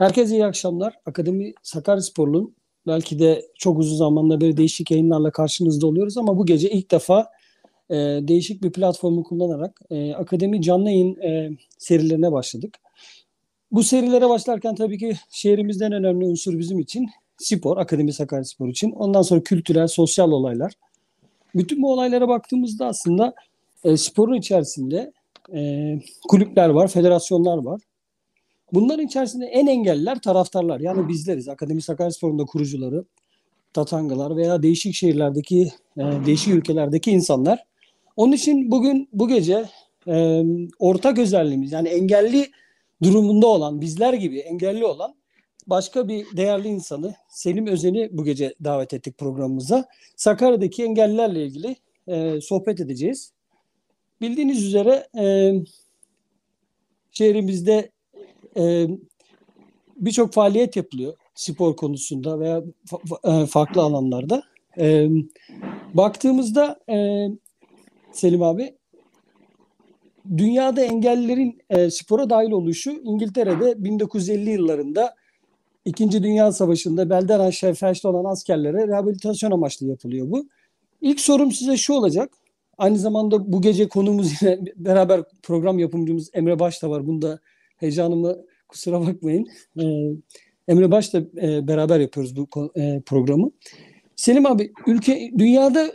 Herkese iyi akşamlar. Akademi Sakaryaspor'un belki de çok uzun zamanla böyle değişik yayınlarla karşınızda oluyoruz ama bu gece ilk defa değişik bir platformu kullanarak Akademi canlı yayın serilerine başladık. Bu serilere başlarken tabii ki şehrimizden önemli unsur bizim için spor, Akademi Sakaryaspor için. Ondan sonra kültürel, sosyal olaylar. Bütün bu olaylara baktığımızda aslında sporun içerisinde kulüpler var, federasyonlar var. Bunların içerisinde en engelliler taraftarlar. Yani bizleriz. Akademi Sakaryaspor'un da kurucuları, tatangalar veya değişik şehirlerdeki, değişik ülkelerdeki insanlar. Onun için bugün, bu gece ortak özelliğimiz, yani engelli durumunda olan, bizler gibi engelli olan başka bir değerli insanı, Selim Özen'i bu gece davet ettik programımıza. Sakarya'daki engellilerle ilgili sohbet edeceğiz. Bildiğiniz üzere şehrimizde birçok faaliyet yapılıyor spor konusunda veya farklı alanlarda. Baktığımızda Selim abi, dünyada engellilerin spora dahil oluşu İngiltere'de 1950 yıllarında 2. Dünya Savaşı'nda belden aşağı felçli olan askerlere rehabilitasyon amaçlı yapılıyor bu. İlk sorum size şu olacak. Aynı zamanda bu gece konuğumuz, yine beraber program yapımcımız Emre Baş da var. Bunda heyecanımla kusura bakmayın. Emre Baş'la beraber yapıyoruz bu programı. Selim abi, dünyada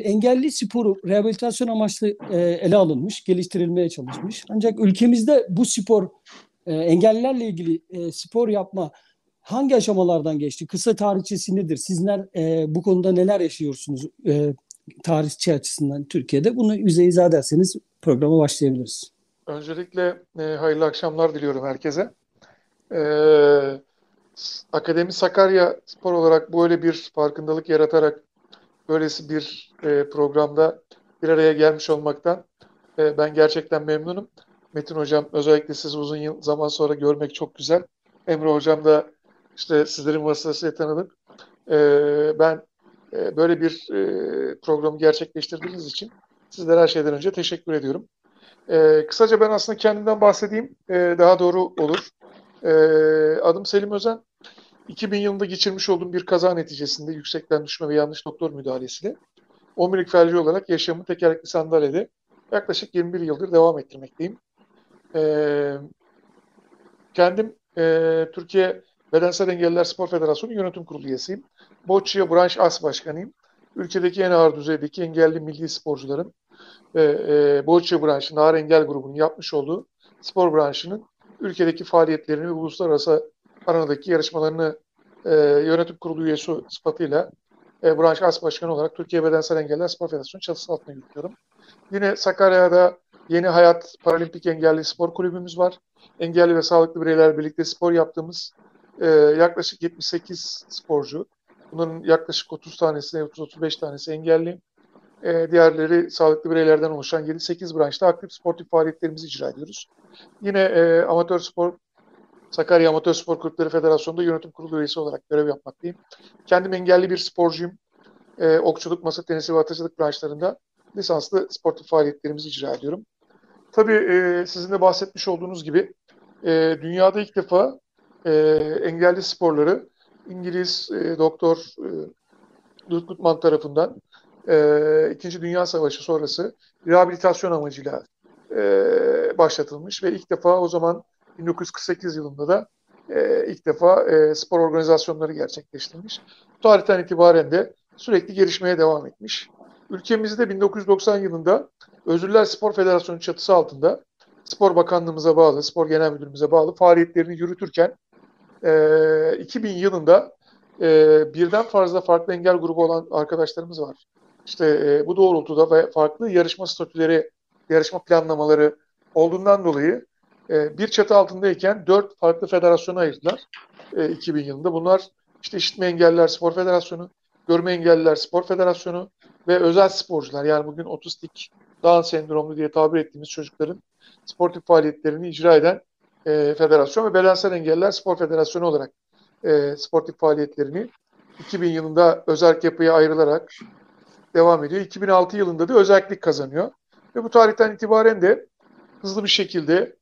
engelli sporu rehabilitasyon amaçlı ele alınmış, geliştirilmeye çalışmış. Ancak ülkemizde bu spor, engellilerle ilgili spor yapma hangi aşamalardan geçti? Kısa tarihçesi nedir? Sizler bu konuda neler yaşıyorsunuz tarihçi açısından Türkiye'de? Bunu bize izah ederseniz programa başlayabiliriz. Öncelikle hayırlı akşamlar diliyorum herkese. Akademi Sakarya Spor olarak böyle bir farkındalık yaratarak böylesi bir programda bir araya gelmiş olmaktan ben gerçekten memnunum. Metin Hocam, özellikle sizi uzun zaman sonra görmek çok güzel. Emre Hocam da işte sizlerin vasıtasıyla tanıdık. Ben böyle bir programı gerçekleştirdiğiniz için sizlere her şeyden önce teşekkür ediyorum. Kısaca ben aslında kendimden bahsedeyim, daha doğru olur. Adım Selim Özen. 2000 yılında geçirmiş olduğum bir kaza neticesinde yüksekten düşme ve yanlış doktor müdahalesiyle omurilik felci olarak yaşamı tekerlekli sandalyede yaklaşık 21 yıldır devam ettirmekteyim. Kendim Türkiye Bedensel Engelliler Spor Federasyonu Yönetim Kurulu üyesiyim. Boccia Branş As Başkanıyım. Ülkedeki en ağır düzeydeki engelli milli sporcuların Boccia Branşı'nın, ağır engel grubunun yapmış olduğu spor branşının ülkedeki faaliyetlerini ve uluslararası aranadaki yarışmalarını yönetim kurulu üyesi sıfatıyla Branş As Başkanı olarak Türkiye Bedensel Engelliler Spor Federasyonu çatısı altına yürütüyorum. Yine Sakarya'da Yeni Hayat Paralimpik Engelli Spor Kulübümüz var. Engelli ve sağlıklı bireyler birlikte spor yaptığımız yaklaşık 78 sporcu. Bunların yaklaşık 30 tanesi, 30-35 tanesi engelli. Diğerleri sağlıklı bireylerden oluşan 7-8 branşta aktif sportif faaliyetlerimizi icra ediyoruz. Yine Sakarya Amatör Spor Kulüpleri Federasyonu'nda yönetim kurulu üyesi olarak görev yapmaktayım. Kendim engelli bir sporcuyum. Okçuluk, masa tenisi ve atıcılık branşlarında lisanslı sportif faaliyetlerimizi icra ediyorum. Tabii sizin de bahsetmiş olduğunuz gibi dünyada ilk defa engelli sporları İngiliz doktor Ludwig Guttmann tarafından 2. Dünya Savaşı sonrası rehabilitasyon amacıyla başlatılmış ve ilk defa o zaman 1948 yılında da ilk defa spor organizasyonları gerçekleştirilmiş. Bu tarihten itibaren de sürekli gelişmeye devam etmiş. Ülkemizde 1990 yılında Özürlüler Spor Federasyonu çatısı altında Spor Bakanlığımıza bağlı, Spor Genel Müdürümüze bağlı faaliyetlerini yürütürken 2000 yılında birden fazla farklı engel grubu olan arkadaşlarımız var. İşte bu doğrultuda ve farklı yarışma statüleri, yarışma planlamaları olduğundan dolayı bir çatı altındayken 4 farklı federasyona ayırdılar 2000 yılında. Bunlar işte İşitme Engelliler Spor Federasyonu, Görme Engelliler Spor Federasyonu ve özel sporcular, yani bugün otistik, Down sendromlu diye tabir ettiğimiz çocukların sportif faaliyetlerini icra eden federasyon ve Bedensel Engelliler Spor Federasyonu olarak sportif faaliyetlerini 2000 yılında özerk yapıya ayrılarak devam ediyor. 2006 yılında da özerklik kazanıyor. Ve bu tarihten itibaren de hızlı bir şekilde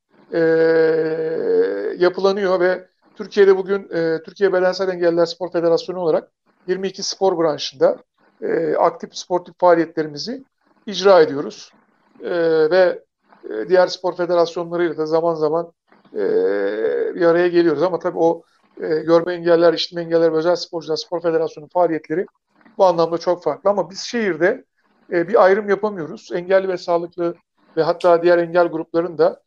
yapılanıyor ve Türkiye'de bugün Türkiye Bedensel Engelliler Spor Federasyonu olarak 22 spor branşında aktif sportif faaliyetlerimizi icra ediyoruz. Ve diğer spor federasyonlarıyla da zaman zaman bir araya geliyoruz. Ama tabii o görme engelliler, işitme engelliler ve özel sporcular spor federasyonu faaliyetleri bu anlamda çok farklı. Ama biz şehirde bir ayrım yapamıyoruz. Engelli ve sağlıklı ve hatta diğer engel gruplarının da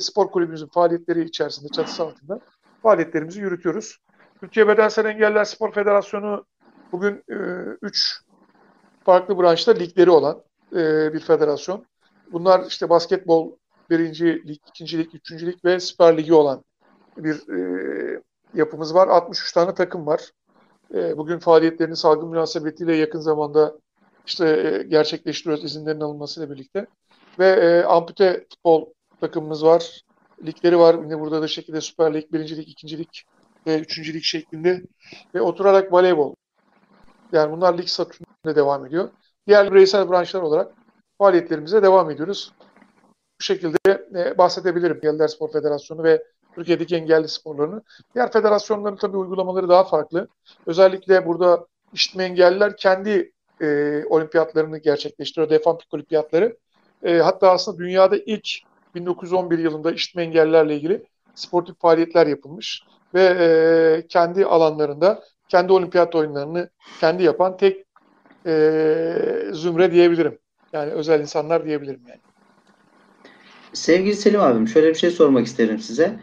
spor kulübümüzün faaliyetleri içerisinde, çatısı altında faaliyetlerimizi yürütüyoruz. Türkiye Bedensel Engelliler Spor Federasyonu bugün 3 farklı branşta ligleri olan bir federasyon. Bunlar işte basketbol 1. lig, 2. lig, 3. lig ve Süper Ligi olan bir yapımız var. 63 tane takım var. Bugün faaliyetlerini salgın münasebetiyle yakın zamanda işte gerçekleştiriyoruz izinlerin alınmasıyla birlikte. Ve ampute futbol takımımız var. Ligleri var. Yine burada da şekilde Süper Lig, 1. lig, 2. lig ve 3. lig şeklinde. Ve oturarak voleybol. Yani bunlar lig statüsünde devam ediyor. Diğer bireysel branşlar olarak faaliyetlerimize devam ediyoruz. Bu şekilde bahsedebilirim. Engelliler Spor Federasyonu ve Türkiye'deki engelli sporlarını. Diğer federasyonların tabii uygulamaları daha farklı. Özellikle burada işitme engelliler kendi olimpiyatlarını gerçekleştiriyor. Defanpi olimpiyatları. Hatta aslında dünyada ilk 1911 yılında işitme engellilerle ilgili sportif faaliyetler yapılmış. Ve kendi alanlarında, kendi olimpiyat oyunlarını kendi yapan tek zümre diyebilirim. Yani özel insanlar diyebilirim yani. Sevgili Selim abim, şöyle bir şey sormak isterim size.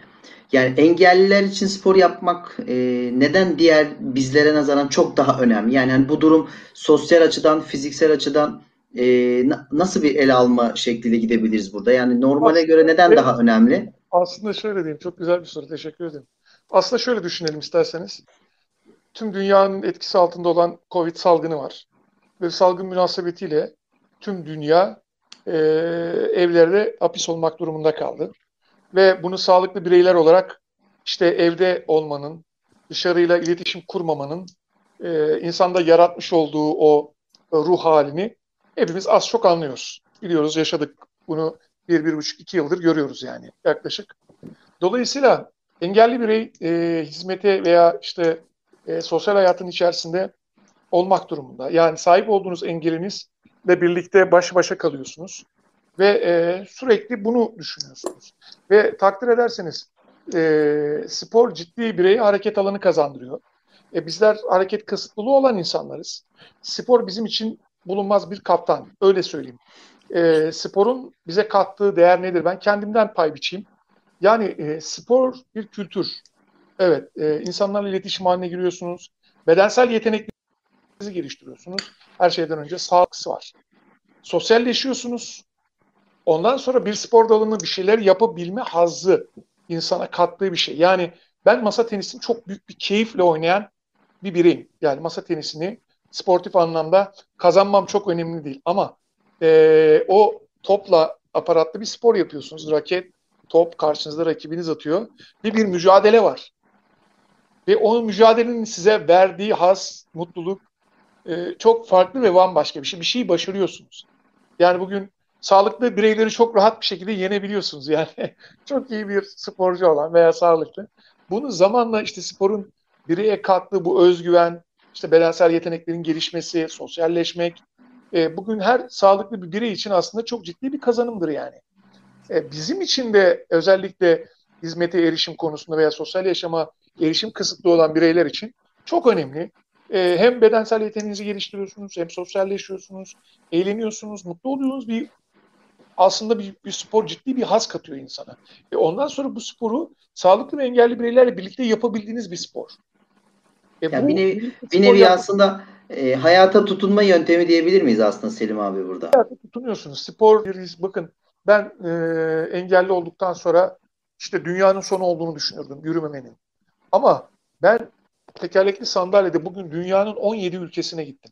Yani engelliler için spor yapmak neden diğer bizlere nazaran çok daha önemli? Yani bu durum sosyal açıdan, fiziksel açıdan nasıl bir ele alma şekliyle gidebiliriz burada? Yani normale göre neden daha önemli? Aslında şöyle diyeyim, çok güzel bir soru, teşekkür ederim. Aslında şöyle düşünelim isterseniz. Tüm dünyanın etkisi altında olan Covid salgını var. Ve salgın münasebetiyle tüm dünya evlerde hapis olmak durumunda kaldı. Ve bunu sağlıklı bireyler olarak işte evde olmanın, dışarıyla iletişim kurmamanın insanda yaratmış olduğu o ruh halini hepimiz az çok anlıyoruz. Biliyoruz, yaşadık. Bunu 1,5-2 yıldır görüyoruz yani yaklaşık. Dolayısıyla engelli birey hizmete veya işte sosyal hayatın içerisinde olmak durumunda. Yani sahip olduğunuz engelinizle birlikte baş başa kalıyorsunuz. Ve sürekli bunu düşünüyorsunuz. Ve takdir ederseniz spor ciddi bireye hareket alanı kazandırıyor. Bizler hareket kısıtlılığı olan insanlarız. Spor bizim için bulunmaz bir kaptan. Öyle söyleyeyim. Sporun bize kattığı değer nedir? Ben kendimden pay biçeyim. Yani spor bir kültür. Evet. İnsanlarla iletişim haline giriyorsunuz. Bedensel yeteneklerinizi geliştiriyorsunuz. Her şeyden önce sağlıklısı var. Sosyalleşiyorsunuz. Ondan sonra bir spor dalını bir şeyler yapabilme hazzı insana kattığı bir şey. Yani ben masa tenisini çok büyük bir keyifle oynayan bir bireyim. Yani masa tenisini sportif anlamda kazanmam çok önemli değil. Ama o topla aparatlı bir spor yapıyorsunuz. Raket, top, karşınızda rakibiniz atıyor. Bir mücadele var. Ve o mücadelenin size verdiği haz, mutluluk çok farklı ve bambaşka bir şey. Bir şeyi başarıyorsunuz. Yani bugün sağlıklı bireyleri çok rahat bir şekilde yenebiliyorsunuz yani. Çok iyi bir sporcu olan veya sağlıklı. Bunu zamanla işte sporun bireye kattığı bu özgüven, işte bedensel yeteneklerin gelişmesi, sosyalleşmek. Bugün her sağlıklı bir birey için aslında çok ciddi bir kazanımdır yani. Bizim için de özellikle hizmete erişim konusunda veya sosyal yaşama erişim kısıtlı olan bireyler için çok önemli. Hem bedensel yeteneğinizi geliştiriyorsunuz, hem sosyalleşiyorsunuz, eğleniyorsunuz, mutlu oluyorsunuz. Aslında bir spor ciddi bir haz katıyor insana. Ondan sonra bu sporu sağlıklı ve engelli bireylerle birlikte yapabildiğiniz bir spor. Yani bir nevi aslında hayata tutunma yöntemi diyebilir miyiz aslında Selim abi burada? Hayata tutunuyorsunuz. Spor, bakın ben engelli olduktan sonra işte dünyanın sonu olduğunu düşünürdüm, yürümemenin. Ama ben tekerlekli sandalyede bugün dünyanın 17 ülkesine gittim.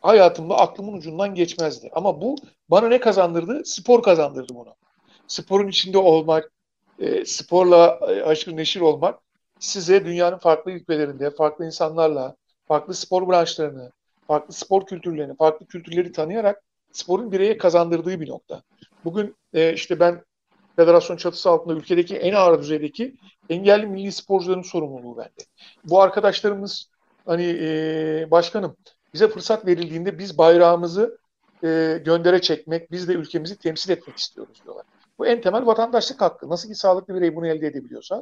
Hayatımda aklımın ucundan geçmezdi. Ama bu bana ne kazandırdı? Spor kazandırdı bunu. Sporun içinde olmak, sporla haşır neşir olmak size dünyanın farklı ülkelerinde, farklı insanlarla, farklı spor branşlarını, farklı spor kültürlerini, farklı kültürleri tanıyarak sporun bireye kazandırdığı bir nokta. Bugün işte ben Federasyon çatısı altında ülkedeki en ağır düzeydeki engelli milli sporcuların sorumluluğu bende. Bu arkadaşlarımız, hani başkanım, bize fırsat verildiğinde biz bayrağımızı göndere çekmek, biz de ülkemizi temsil etmek istiyoruz diyorlar. Bu en temel vatandaşlık hakkı. Nasıl ki sağlıklı birey bunu elde edebiliyorsa,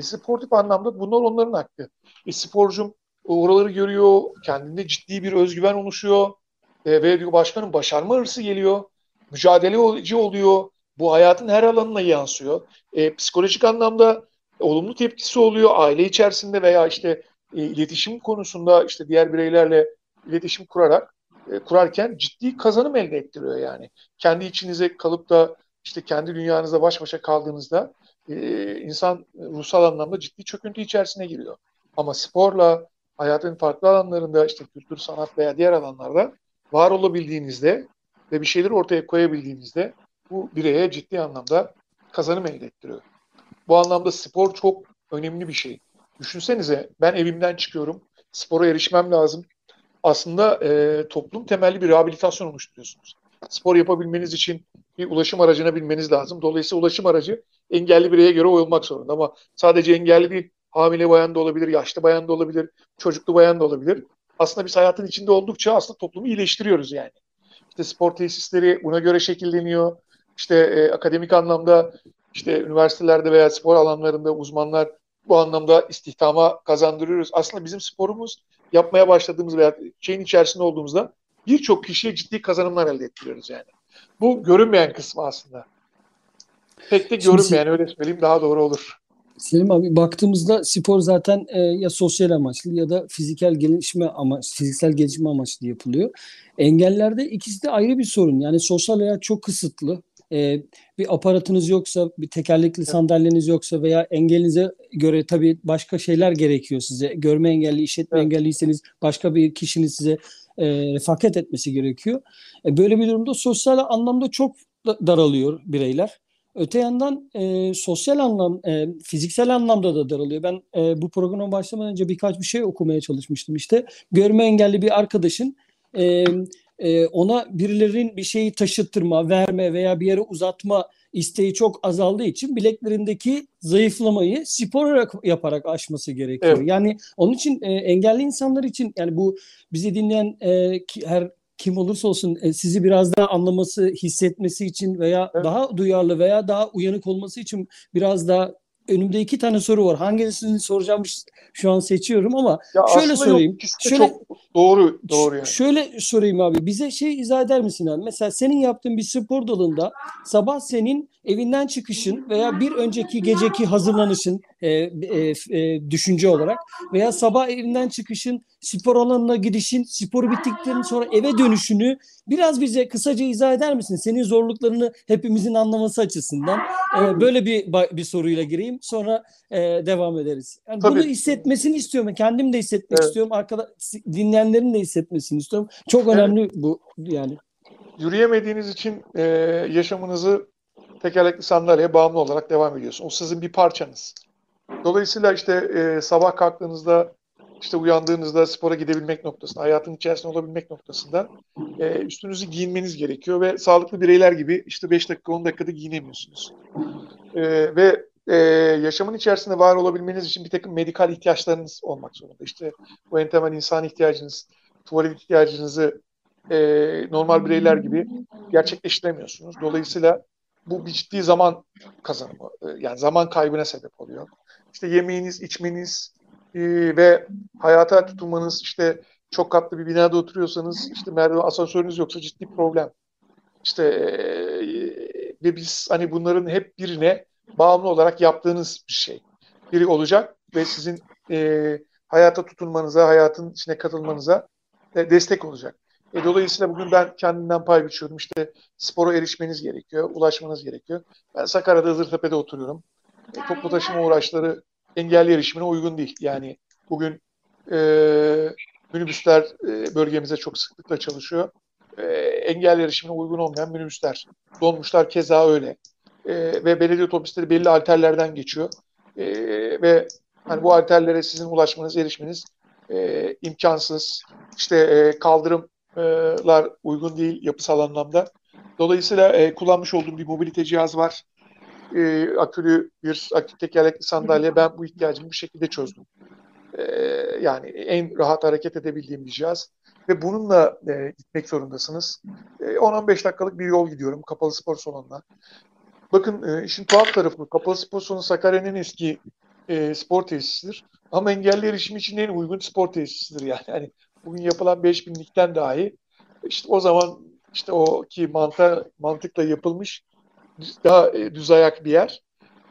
sportif anlamda bunlar onların hakkı. Sporcum oraları görüyor, kendinde ciddi bir özgüven oluşuyor ve diyor başkanım başarma hırsı geliyor, mücadeleci oluyor, bu hayatın her alanına yansıyor. Psikolojik anlamda olumlu tepkisi oluyor aile içerisinde veya işte iletişim konusunda, işte diğer bireylerle iletişim kurarken ciddi kazanım elde ettiriyor yani. Kendi içinize kalıp da işte kendi dünyanızda baş başa kaldığınızda insan ruhsal anlamda ciddi çöküntü içerisine giriyor. Ama sporla hayatın farklı alanlarında, işte kültür, sanat veya diğer alanlarda var olabildiğinizde ve bir şeyleri ortaya koyabildiğinizde bu bireye ciddi anlamda kazanım elde ettiriyor. Bu anlamda spor çok önemli bir şey. Düşünsenize, ben evimden çıkıyorum, spora erişmem lazım. Aslında toplum temelli bir rehabilitasyon oluşturuyorsunuz. Spor yapabilmeniz için bir ulaşım aracına binmeniz lazım. Dolayısıyla ulaşım aracı engelli bireye göre olmak zorunda. Ama sadece engelli değil, hamile bayan da olabilir, yaşlı bayan da olabilir, çocuklu bayan da olabilir. Aslında biz hayatın içinde oldukça aslında toplumu iyileştiriyoruz yani. İşte spor tesisleri buna göre şekilleniyor. İşte akademik anlamda, işte üniversitelerde veya spor alanlarında uzmanlar bu anlamda istihdama kazandırıyoruz. Aslında bizim sporumuz yapmaya başladığımız veya şeyin içerisinde olduğumuzda birçok kişiye ciddi kazanımlar elde ettiriyoruz yani. Bu görünmeyen kısmı aslında. Pek de görünmeyen, öyle söyleyeyim, daha doğru olur. Selim abi, baktığımızda spor zaten ya sosyal amaçlı ya da fiziksel gelişme amaçlı yapılıyor. Engellerde ikisi de ayrı bir sorun. Yani sosyal hayat çok kısıtlı. Bir aparatınız yoksa, bir tekerlekli sandalyeniz yoksa veya engelinize göre tabii başka şeyler gerekiyor size. Görme engelli, işitme engelliyseniz başka bir kişinin size refakat etmesi gerekiyor. Böyle bir durumda sosyal anlamda çok daralıyor bireyler. Öte yandan fiziksel anlamda da daralıyor. Ben bu programa başlamadan önce birkaç bir şey okumaya çalışmıştım işte. Görme engelli bir arkadaşın ona birilerinin bir şeyi taşıttırma, verme veya bir yere uzatma isteği çok azaldığı için bileklerindeki zayıflamayı spor yaparak aşması gerekiyor. Evet. Yani onun için engelli insanlar için, yani bu bizi dinleyen her kim olursa olsun sizi biraz daha anlaması, hissetmesi için veya daha duyarlı veya daha uyanık olması için biraz daha önümde 2 tane soru var. Hangisini soracağım şu an seçiyorum ama ya şöyle sorayım. Doğru yani. Şöyle sorayım abi. Bize izah eder misin abi? Mesela senin yaptığın bir spor dalında sabah senin evinden çıkışın veya bir önceki geceki hazırlanışın düşünce olarak veya sabah evinden çıkışın, spor alanına gidişin, spor bittikten sonra eve dönüşünü biraz bize kısaca izah eder misin? Senin zorluklarını hepimizin anlaması açısından böyle bir soruyla gireyim. Sonra devam ederiz. Yani bunu hissetmesini istiyorum. Kendim de hissetmek istiyorum. Dinleyenlerin de hissetmesini istiyorum. Çok önemli bu yani. Yürüyemediğiniz için yaşamınızı tekerlekli sandalyeye bağımlı olarak devam ediyorsun. O sizin bir parçanız. Dolayısıyla işte sabah kalktığınızda, işte uyandığınızda spora gidebilmek noktasında, hayatın içerisinde olabilmek noktasında üstünüzü giyinmeniz gerekiyor ve sağlıklı bireyler gibi işte 5 dakika 10 dakikada giyinemiyorsunuz. Ve yaşamın içerisinde var olabilmeniz için bir takım medikal ihtiyaçlarınız olmak zorunda. İşte bu en temel insan ihtiyacınız, tuvalet ihtiyacınızı normal bireyler gibi gerçekleştiremiyorsunuz. Dolayısıyla bu bir ciddi zaman kazanımı, yani zaman kaybına sebep oluyor. İşte yemeğiniz, içmeniz ve hayata tutunmanız, işte çok katlı bir binada oturuyorsanız, işte asansörünüz yoksa ciddi problem. İşte ve biz hani bunların hep birine bağımlı olarak yaptığınız bir şey. Biri olacak ve sizin hayata tutunmanıza, hayatın içine katılmanıza destek olacak. Dolayısıyla bugün ben kendimden pay biçiyorum. İşte spora erişmeniz gerekiyor, ulaşmanız gerekiyor. Ben Sakarya'da Hızırtepe'de oturuyorum. Toplu taşıma uğraşları engelli erişimine uygun değil. Yani bugün minibüsler bölgemize çok sıklıkla çalışıyor. Engelli erişimine uygun olmayan minibüsler. Dolmuşlar keza öyle. Ve belediye otobüsleri belli alterlerden geçiyor. Ve hani bu alterlere sizin ulaşmanız, erişmeniz imkansız. İşte kaldırımlar uygun değil yapısal anlamda. Dolayısıyla kullanmış olduğum bir mobilite cihazı var. akülü bir aktif tekerlekli sandalye, ben bu ihtiyacımı bu şekilde çözdüm. Yani en rahat hareket edebildiğim bir cihaz. Ve bununla gitmek zorundasınız. 10-15 dakikalık bir yol gidiyorum kapalı spor salonuna. Bakın işin tuhaf tarafı, kapalı spor salonu Sakarya'nın eski spor tesisidir. Ama engelli erişimi için en uygun spor tesisidir yani. Yani bugün yapılan 5000'likten dahi işte o zaman işte o ki mantıkla yapılmış daha düz ayak bir yer.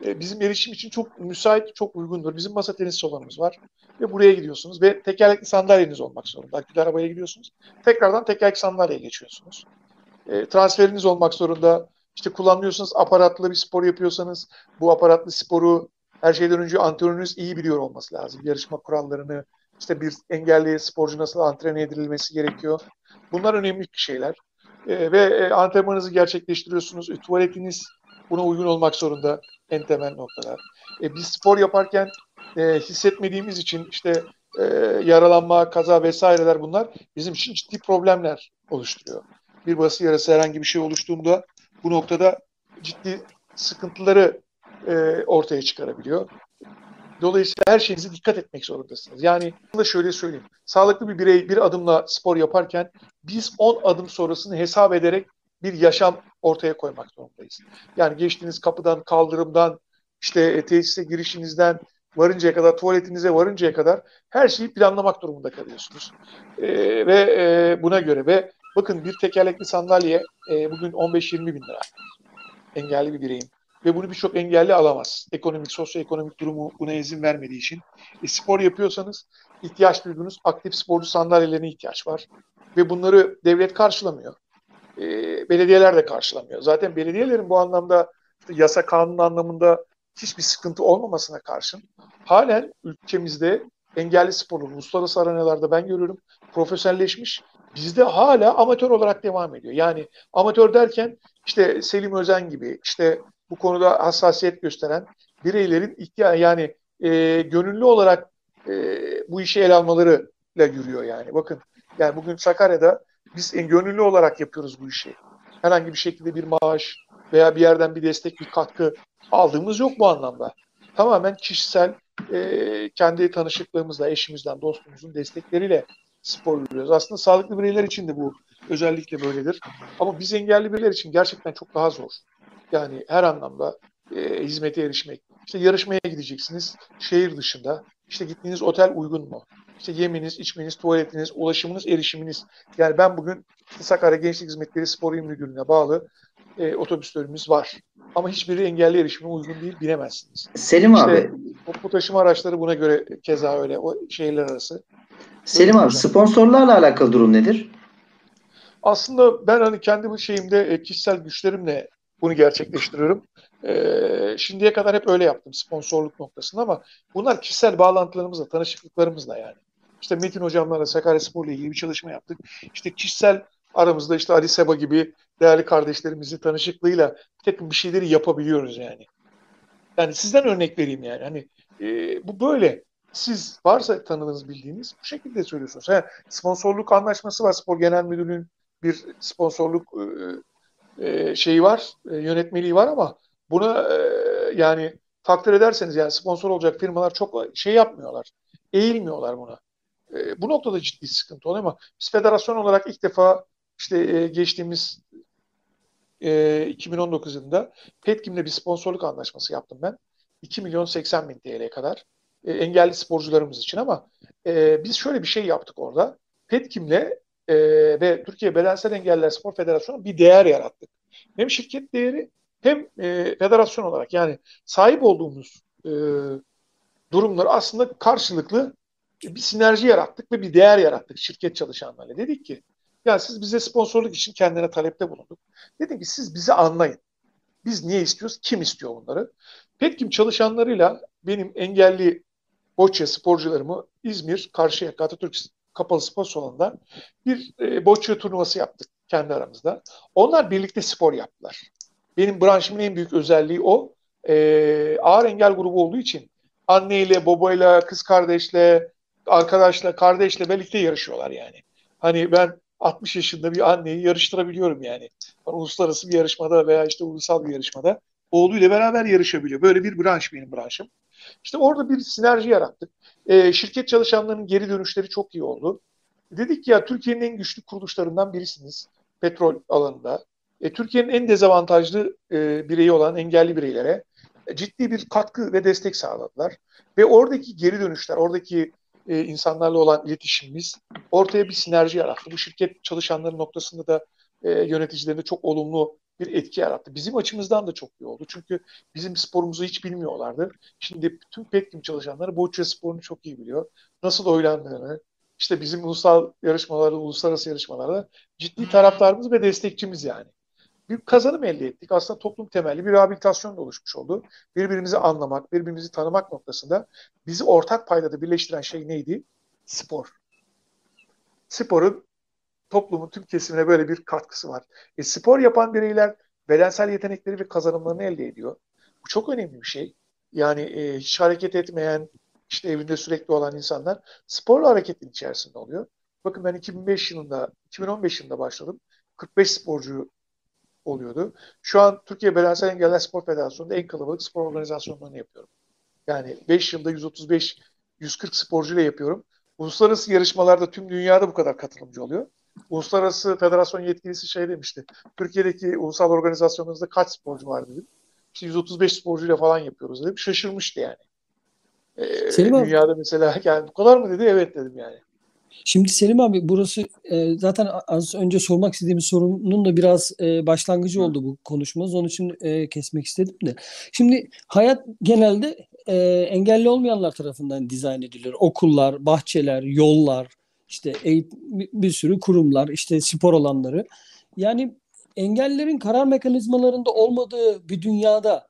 Bizim erişim için çok müsait, çok uygundur. Bizim masa tenis salonumuz var ve buraya gidiyorsunuz ve tekerlekli sandalyeniz olmak zorunda. Akülü arabaya gidiyorsunuz. Tekrardan tekerlekli sandalyeye geçiyorsunuz. Transferiniz olmak zorunda. İşte kullanıyorsunuz, aparatlı bir spor yapıyorsanız bu aparatlı sporu her şeyden önce antrenörünüz iyi biliyor olması lazım. Yarışma kurallarını, işte bir engelli sporcu nasıl antren edilmesi gerekiyor. Bunlar önemli şeyler. Ve antrenmanınızı gerçekleştiriyorsunuz. Tuvaletiniz buna uygun olmak zorunda, en temel noktalar. Biz spor yaparken hissetmediğimiz için işte yaralanma, kaza vesaireler, bunlar bizim için ciddi problemler oluşturuyor. Bir bası yarası, herhangi bir şey oluştuğunda bu noktada ciddi sıkıntıları ortaya çıkarabiliyor. Dolayısıyla her şeyinize dikkat etmek zorundasınız. Yani da şöyle söyleyeyim. Sağlıklı bir birey bir adımla spor yaparken biz 10 adım sonrasını hesap ederek bir yaşam ortaya koymak zorundayız. Yani geçtiğiniz kapıdan, kaldırımdan, işte tesise girişinizden varıncaya kadar, tuvaletinize varıncaya kadar her şeyi planlamak durumunda kalıyorsunuz. Buna göre ve bakın bir tekerlekli sandalye bugün 15-20 bin lira. Engelli bir bireyim. Ve bunu birçok engelli alamaz. Ekonomik, sosyoekonomik durumu buna izin vermediği için. Spor yapıyorsanız ihtiyaç duyduğunuz aktif sporcu sandalyelerine ihtiyaç var. Ve bunları devlet karşılamıyor. Belediyeler de karşılamıyor. Zaten belediyelerin bu anlamda işte yasa kanun anlamında hiçbir sıkıntı olmamasına karşın halen ülkemizde engelli sporları uluslararası arenalarda ben görüyorum profesyonelleşmiş. Bizde hala amatör olarak devam ediyor. Yani amatör derken işte Selim Özen gibi, işte bu konuda hassasiyet gösteren bireylerin yani gönüllü olarak bu işi ele almalarıyla yürüyor yani. Bakın yani bugün Sakarya'da biz gönüllü olarak yapıyoruz bu işi. Herhangi bir şekilde bir maaş veya bir yerden bir destek, bir katkı aldığımız yok bu anlamda. Tamamen kişisel kendi tanışıklığımızla, eşimizden, dostumuzun destekleriyle spor yapıyoruz. Aslında sağlıklı bireyler için de bu özellikle böyledir. Ama biz engelli bireyler için gerçekten çok daha zor. Yani her anlamda hizmete erişmek. İşte yarışmaya gideceksiniz şehir dışında. İşte gittiğiniz otel uygun mu? İşte yeminiz, içmeniz, tuvaletiniz, ulaşımınız, erişiminiz. Yani ben bugün Sakarya Gençlik Hizmetleri Spor İl Müdürlüğü'ne bağlı otobüslerimiz var. Ama hiçbiri engelli erişimine uygun değil, bilemezsiniz. Selim işte, abi. Toplu taşıma araçları buna göre keza öyle, o şehirler arası. Selim abi, sponsorlarla alakalı durum nedir? Aslında ben hani kendi şeyimde, kişisel güçlerimle bunu gerçekleştiriyorum. Şimdiye kadar hep öyle yaptım sponsorluk noktasında, ama bunlar kişisel bağlantılarımızla, tanışıklıklarımızla yani. İşte Metin hocamlarla Sakaryaspor'la ilgili bir çalışma yaptık. İşte kişisel aramızda işte Ali Sabah gibi değerli kardeşlerimizin tanışıklığıyla bir takım bir şeyleri yapabiliyoruz yani. Yani sizden örnek vereyim yani. Hani bu böyle. Siz varsa tanıdığınız, bildiğiniz, bu şekilde söylüyorsunuz. Yani sponsorluk anlaşması var. Spor Genel Müdürlüğü'nün bir sponsorluk şeyi var, yönetmeliği var, ama buna yani takdir ederseniz yani sponsor olacak firmalar çok şey yapmıyorlar, eğilmiyorlar buna. Bu noktada ciddi sıkıntı oluyor, ama biz federasyon olarak ilk defa işte geçtiğimiz 2019 yılında Petkim'le bir sponsorluk anlaşması yaptım ben. 2.080.000 TL'ye kadar engelli sporcularımız için, ama biz şöyle bir şey yaptık orada. Petkim'le ve Türkiye Bedensel Engelliler Spor Federasyonu bir değer yarattık. Hem şirket değeri hem federasyon olarak, yani sahip olduğumuz durumları aslında karşılıklı bir sinerji yarattık ve bir değer yarattık şirket çalışanlarıyla. Dedik ki ya siz bize sponsorluk için kendine talepte bulunduk. Dedik ki siz bizi anlayın. Biz niye istiyoruz? Kim istiyor bunları? Petkim çalışanlarıyla benim engelli Boccia sporcularımı İzmir Karşıyaka Atatürk Kapalı Spor Salonu'nda bir Boccia turnuvası yaptık kendi aramızda. Onlar birlikte spor yaptılar. Benim branşımın en büyük özelliği o. Ağır engel grubu olduğu için anneyle, babayla, kız kardeşle, arkadaşla, kardeşle birlikte yarışıyorlar yani. Hani ben 60 yaşında bir anneyi yarıştırabiliyorum yani. Uluslararası bir yarışmada veya işte ulusal bir yarışmada oğluyla beraber yarışabiliyor. Böyle bir branş benim branşım. İşte orada bir sinerji yarattık. Şirket çalışanlarının geri dönüşleri çok iyi oldu. Dedik ki ya Türkiye'nin en güçlü kuruluşlarından birisiniz petrol alanında. Türkiye'nin en dezavantajlı bireyi olan engelli bireylere ciddi bir katkı ve destek sağladılar. Ve oradaki geri dönüşler, oradaki insanlarla olan iletişimimiz ortaya bir sinerji yarattı. Bu şirket çalışanların noktasında da yöneticilerinde çok olumlu bir etki yarattı. Bizim açımızdan da çok iyi oldu. Çünkü bizim sporumuzu hiç bilmiyorlardı. Şimdi bütün Petkim çalışanları Boccia sporunu çok iyi biliyor. Nasıl oynandığını, işte bizim ulusal yarışmalarda, uluslararası yarışmalarda ciddi taraftarımız ve destekçimiz yani. Bir kazanım elde ettik. Aslında toplum temelli bir rehabilitasyon da oluşmuş oldu. Birbirimizi anlamak, birbirimizi tanımak noktasında bizi ortak paydada birleştiren şey neydi? Spor. Sporun toplumun tüm kesimine böyle bir katkısı var. Spor yapan bireyler bedensel yetenekleri ve kazanımlarını elde ediyor. Bu çok önemli bir şey. Yani hiç hareket etmeyen, işte evinde sürekli olan insanlar sporla hareketin içerisinde oluyor. Bakın ben 2015 yılında başladım. 45 sporcu oluyordu. Şu an Türkiye Bedensel Engelliler Spor Federasyonu'nda en kalabalık spor organizasyonlarını yapıyorum. Yani 5 yılda 135-140 sporcuyla yapıyorum. Uluslararası yarışmalarda tüm dünyada bu kadar katılımcı oluyor. Uluslararası Federasyon yetkilisi şey demişti. Türkiye'deki ulusal organizasyonlarınızda kaç sporcu var dedim. İşte 135 sporcuyla falan yapıyoruz dedim. Şaşırmıştı yani. Dünyada mesela yani bu kadar mı dedi? Evet dedim yani. Şimdi Selim abi burası zaten az önce sormak istediğim sorunun da biraz başlangıcı oldu bu konuşmamız. Onun için kesmek istedim de. Şimdi hayat genelde engelli olmayanlar tarafından dizayn edilir. Okullar, bahçeler, yollar, işte bir sürü kurumlar, işte spor alanları. Yani engellilerin karar mekanizmalarında olmadığı bir dünyada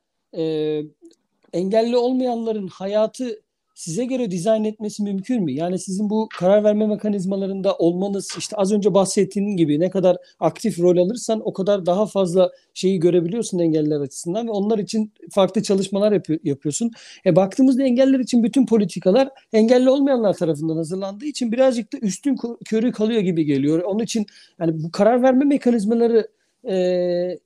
engelli olmayanların hayatı size göre dizayn etmesi mümkün mü? Yani sizin bu karar verme mekanizmalarında olmanız, işte az önce bahsettiğin gibi ne kadar aktif rol alırsan o kadar daha fazla şeyi görebiliyorsun engelliler açısından ve onlar için farklı çalışmalar yapıyorsun. Baktığımızda engelliler için bütün politikalar engelli olmayanlar tarafından hazırlandığı için birazcık da üstün körü kalıyor gibi geliyor. Onun için yani bu karar verme mekanizmaları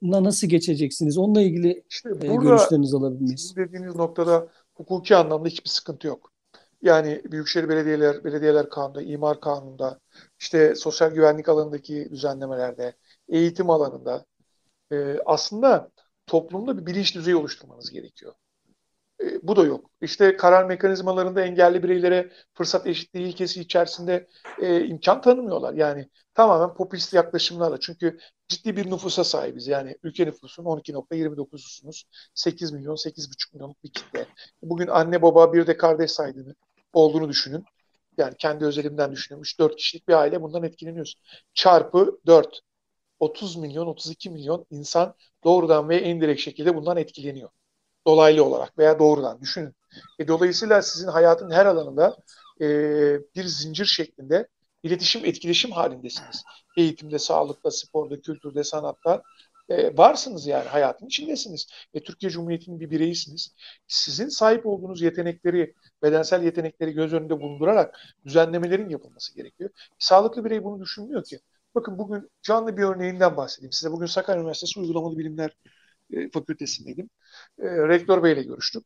nasıl geçeceksiniz? Onunla ilgili işte görüşlerinizi alabilir miyiz? Dediğiniz noktada hukuki anlamda hiçbir sıkıntı yok. Yani büyükşehir belediyeler kanununda, imar kanununda, işte sosyal güvenlik alanındaki düzenlemelerde, eğitim alanında aslında toplumda bir bilinç düzeyi oluşturmanız gerekiyor. Bu da yok. İşte karar mekanizmalarında engelli bireylere fırsat eşitliği ilkesi içerisinde imkan tanımıyorlar. Yani tamamen popülist yaklaşımlarla. Çünkü ciddi bir nüfusa sahibiz. Yani ülke nüfusunun 12.29'usunuz. 8 milyon, 8,5 milyonluk bir kitle. Bugün anne baba bir de kardeş saydığını olduğunu düşünün. Yani kendi özelimden düşünüyorum. 3-4 kişilik bir aile bundan etkileniyoruz. Çarpı 4. 30 milyon, 32 milyon insan doğrudan ve indirekt şekilde bundan etkileniyor. Dolaylı olarak veya doğrudan düşünün. Dolayısıyla sizin hayatın her alanında bir zincir şeklinde iletişim, etkileşim halindesiniz. Eğitimde, sağlıkta, sporda, kültürde, sanatta varsınız yani hayatın içindesiniz. Türkiye Cumhuriyeti'nin bir bireyisiniz. Sizin sahip olduğunuz yetenekleri, bedensel yetenekleri göz önünde bulundurarak düzenlemelerin yapılması gerekiyor. Sağlıklı birey bunu düşünmüyor ki. Bakın bugün canlı bir örneğinden bahsedeyim size. Bugün Sakarya Üniversitesi Uygulamalı Bilimler Fakültesindeydim. Rektör Bey'le görüştüm.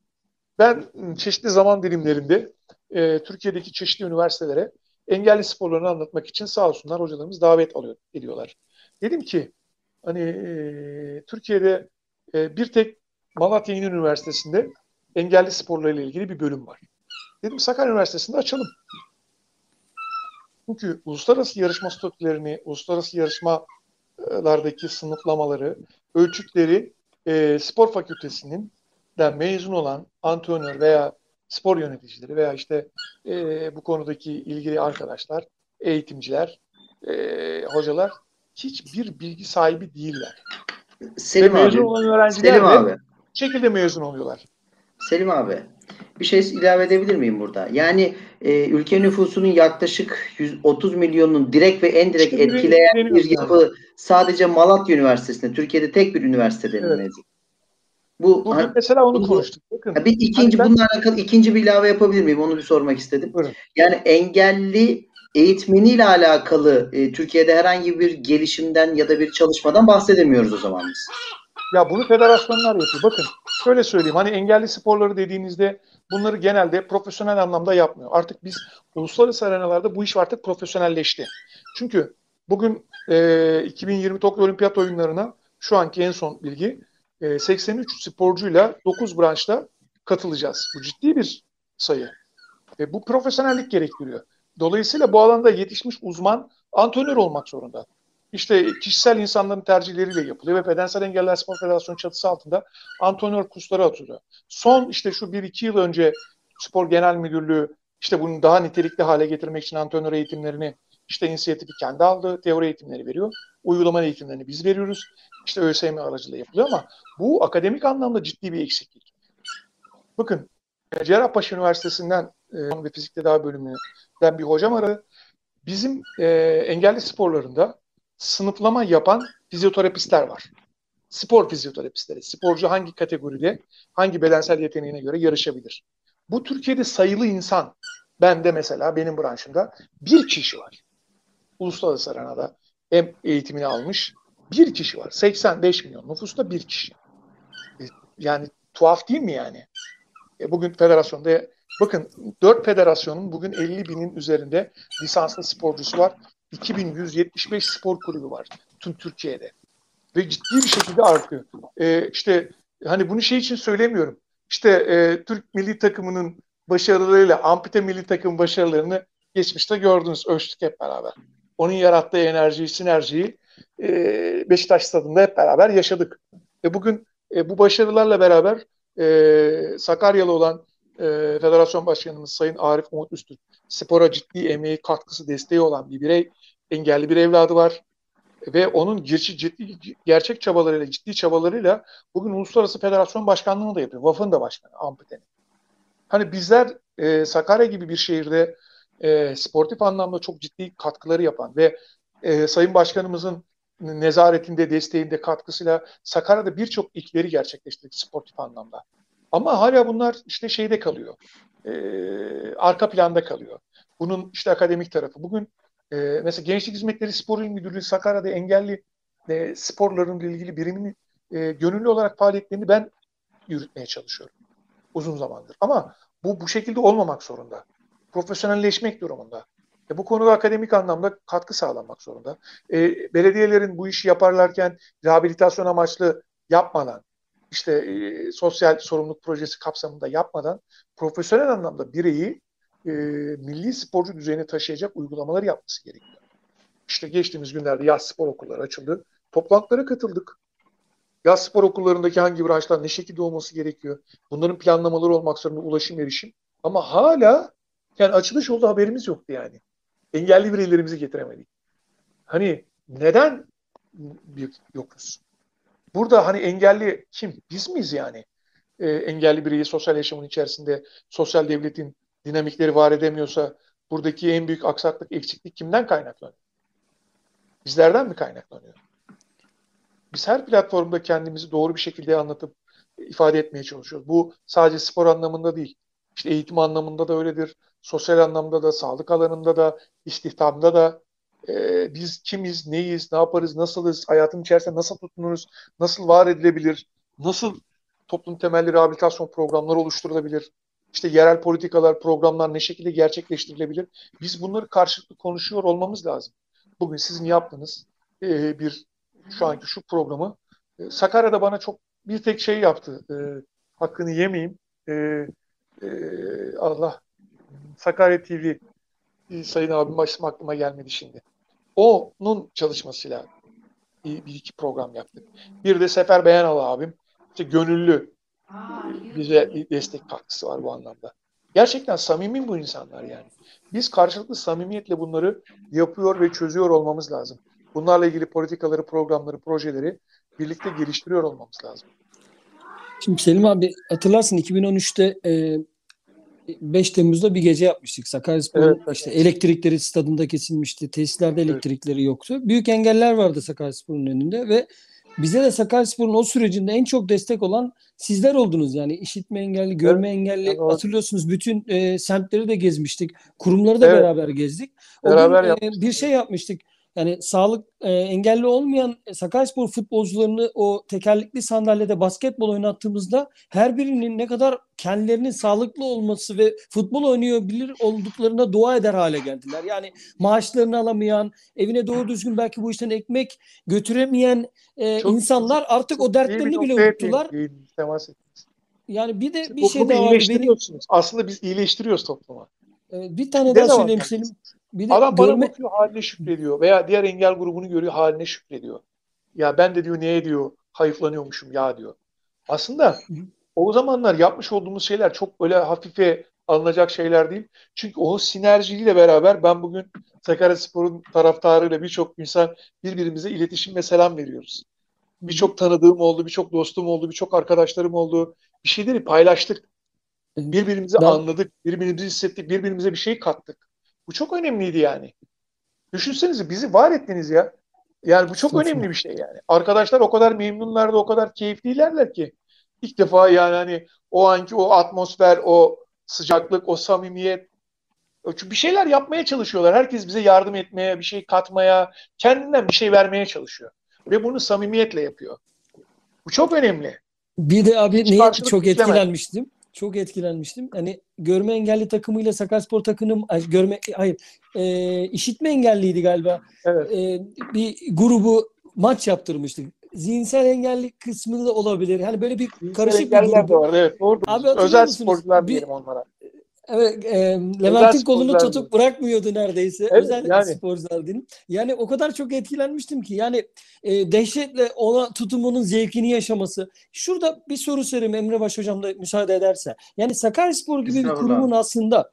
Ben çeşitli zaman dilimlerinde Türkiye'deki çeşitli üniversitelere engelli sporlarını anlatmak için sağ olsunlar hocalarımız davet ediyorlar. Dedim ki hani Türkiye'de bir tek Malatya Üniversitesi'nde engelli sporlarıyla ilgili bir bölüm var. Dedim Sakarya Üniversitesi'nde açalım. Çünkü uluslararası yarışma statülerini, uluslararası yarışmalardaki sınıflamaları, ölçütleri spor fakültesinden mezun olan antrenör veya spor yöneticileri veya işte bu konudaki ilgili arkadaşlar, eğitimciler, hocalar hiçbir bilgi sahibi değiller. Selim abi, mezun olan öğrenciler Selim abi, şekilde mezun oluyorlar. Selim abi, bir şey ilave edebilir miyim burada? Yani ülke nüfusunun yaklaşık 130 milyonun direkt ve endirekt etkileyen bir yapı sadece Malatya Üniversitesi'nde, Türkiye'de tek bir üniversitede mevcut. Bugün mesela onu konuştuk. Bakın. Bir ikinci bununla alakalı ikinci bir ilave yapabilir miyim? Onu bir sormak istedim. Buyurun. Yani engelli eğitmeniyle alakalı Türkiye'de herhangi bir gelişimden ya da bir çalışmadan bahsedemiyoruz o zaman biz. Ya bunu federasyonlar yapıyor. Bakın şöyle söyleyeyim, hani engelli sporları dediğinizde bunları genelde profesyonel anlamda yapmıyor. Artık biz uluslararası arenalarda bu iş artık profesyonelleşti. Çünkü bugün 2020 Tokyo Olimpiyat Oyunları'na şu anki en son bilgi 83 sporcuyla 9 branşta katılacağız. Bu ciddi bir sayı. Bu profesyonellik gerektiriyor. Dolayısıyla bu alanda yetişmiş uzman antrenör olmak zorunda. İşte kişisel insanların tercihleriyle yapılıyor ve Bedensel Engelliler Spor Federasyonu çatısı altında antrenör kursları atılıyor. Son işte şu 1-2 yıl önce Spor Genel Müdürlüğü işte bunu daha nitelikli hale getirmek için antrenör eğitimlerini işte inisiyatifi kendi aldı, teori eğitimleri veriyor. Uygulama eğitimlerini biz veriyoruz. İşte ÖSYM aracılığıyla yapılıyor ama bu akademik anlamda ciddi bir eksiklik. Bakın Cerrahpaşa Üniversitesi'nden ve Fizik Tedavi Bölümünden bir hocam aradı. Bizim engelli sporlarında sınıflama yapan fizyoterapistler var. Spor fizyoterapistleri. Sporcu hangi kategoride, hangi bedensel yeteneğine göre yarışabilir? Bu Türkiye'de sayılı insan. Ben de mesela benim branşımda bir kişi var. Uluslararası arenada hem eğitimini almış bir kişi var. 85 milyon nüfusta bir kişi. Yani tuhaf değil mi yani? Bugün federasyonda bakın 4 federasyonun bugün 50 binin üzerinde lisanslı sporcusu var. 2175 spor kulübü var tüm Türkiye'de. Ve ciddi bir şekilde artıyor. İşte hani bunu şey için söylemiyorum. İşte Türk milli takımının başarılarıyla ampute milli takım başarılarını geçmişte gördünüz. Ölçtük hep beraber. Onun yarattığı enerjiyi, sinerjiyi Beşiktaş stadında hep beraber yaşadık. Ve bugün bu başarılarla beraber Sakaryalı olan Federasyon Başkanımız Sayın Arif Umut Üstü, spora ciddi emeği, katkısı, desteği olan bir birey, engelli bir evladı var ve onun gerçek çabalarıyla, ciddi çabalarıyla bugün Uluslararası Federasyon Başkanlığı'nı da yapıyor. VAF'ın da başkanı, amputenin. Hani bizler Sakarya gibi bir şehirde sportif anlamda çok ciddi katkıları yapan ve Sayın Başkanımızın nezaretinde, desteğinde, katkısıyla Sakarya'da birçok ilkleri gerçekleştirdik sportif anlamda. Ama hala bunlar işte şeyde kalıyor. Arka planda kalıyor. Bunun işte akademik tarafı. Bugün mesela Gençlik Hizmetleri Spor İl Müdürlüğü Sakarya'da engelli sporlarıyla ilgili birimini gönüllü olarak faaliyetlerini ben yürütmeye çalışıyorum. Uzun zamandır. Ama bu şekilde olmamak zorunda. Profesyonelleşmek durumunda. Bu konuda akademik anlamda katkı sağlanmak zorunda. Belediyelerin bu işi yaparlarken rehabilitasyon amaçlı yapmadan, işte sosyal sorumluluk projesi kapsamında yapmadan profesyonel anlamda bireyi milli sporcu düzeyine taşıyacak uygulamaları yapması gerekiyor. İşte geçtiğimiz günlerde yaz spor okulları açıldı. Toplantılara katıldık. Yaz spor okullarındaki hangi branşlar ne şekilde olması gerekiyor? Bunların planlamaları olmak zorunda, ulaşım, erişim. Ama hala yani açılış oldu, haberimiz yoktu yani. Engelli bireylerimizi getiremedik. Hani neden yokuz? Burada hani engelli kim? Biz miyiz yani? Engelli bireyi sosyal yaşamın içerisinde sosyal devletin dinamikleri var edemiyorsa buradaki en büyük aksaklık, eksiklik kimden kaynaklanıyor? Bizlerden mi kaynaklanıyor? Biz her platformda kendimizi doğru bir şekilde anlatıp ifade etmeye çalışıyoruz. Bu sadece spor anlamında değil. İşte eğitim anlamında da öyledir. Sosyal anlamda da, sağlık alanında da, istihdamda da biz kimiz, neyiz, ne yaparız, nasılız, hayatın içerisinde nasıl tutunuruz, nasıl var edilebilir, nasıl toplum temelli rehabilitasyon programları oluşturulabilir, işte yerel politikalar, programlar ne şekilde gerçekleştirilebilir. Biz bunları karşılıklı konuşuyor olmamız lazım. Bugün sizin yaptığınız bir şu anki şu programı Sakarya'da bana çok bir tek şey yaptı. Hakkını yemeyeyim. Allah Sakarya TV Sayın abim başım aklıma gelmedi şimdi. Onun çalışmasıyla bir iki program yaptık. Bir de Sefer Beyanalı abim işte gönüllü bize destek katkısı var bu anlamda. Gerçekten samimi bu insanlar yani. Biz karşılıklı samimiyetle bunları yapıyor ve çözüyor olmamız lazım. Bunlarla ilgili politikaları, programları, projeleri birlikte geliştiriyor olmamız lazım. Şimdi Selim abi hatırlarsın 2013'te 5 Temmuz'da bir gece yapmıştık. Sakaryaspor'un işte elektrikleri stadında kesilmişti. Tesislerde elektrikleri yoktu. Büyük engeller vardı Sakaryaspor'un önünde ve bize de Sakaryaspor'un o sürecinde en çok destek olan sizler oldunuz. Yani işitme engelli, görme engelli. Evet. Hatırlıyorsunuz bütün semtleri de gezmiştik. Kurumları da beraber gezdik. O beraber gün, bir şey yapmıştık. Yani engelli olmayan Sakaryaspor futbolcularını o tekerlekli sandalyede basketbol oynattığımızda her birinin ne kadar kendilerinin sağlıklı olması ve futbol oynayabilir olduklarına dua eder hale geldiler. Yani maaşlarını alamayan, evine doğru düzgün belki bu işten ekmek götüremeyen insanlar artık o dertlerini bile unuttular. Yani bir de bir şey daha var. Aslında biz iyileştiriyoruz toplumu. Bir tane daha söyleyeyim Selim. Adam bana bakıyor, haline şükrediyor veya diğer engel grubunu görüyor, haline şükrediyor. Ya ben de diyor neye diyor hayıflanıyormuşum ya diyor. Aslında o zamanlar yapmış olduğumuz şeyler çok öyle hafife alınacak şeyler değil. Çünkü o sinerjiyle beraber ben bugün Sakaryaspor'un taraftarıyla birçok insan birbirimize iletişim ve selam veriyoruz. Birçok tanıdığım oldu, birçok dostum oldu, birçok arkadaşlarım oldu. Bir şeyleri paylaştık. Birbirimizi anladık, birbirimizi hissettik, birbirimize bir şey kattık. Bu çok önemliydi yani. Düşünsenize bizi var ettiniz ya. Yani bu çok önemli bir şey yani. Arkadaşlar o kadar memnunlardı, o kadar keyiflilerler ki. İlk defa yani hani o anki o atmosfer, o sıcaklık, o samimiyet. Bir şeyler yapmaya çalışıyorlar. Herkes bize yardım etmeye, bir şey katmaya, kendinden bir şey vermeye çalışıyor. Ve bunu samimiyetle yapıyor. Bu çok önemli. Bir de abi neye çok etkilenmiştim. Çok etkilenmiştim. Hani görme engelli takımıyla Sakaryaspor takımım işitme engelliydi galiba. Evet. Bir grubu maç yaptırmıştık. Zihinsel engelli kısmı da olabilir. Hani böyle bir karışık bir grup vardı. Evet, doğru. Abi, özel sporcular diyelim onlara. Evet, Levent'in kolunu tutup bırakmıyordu neredeyse. Evet, özellikle yani. Sporcular dedim. Yani o kadar çok etkilenmiştim ki. Yani dehşetle ona tutumunun zevkini yaşaması. Şurada bir soru sorayım Emre Baş Hocam da müsaade ederse. Yani Sakaryaspor gibi bir kurumun aslında,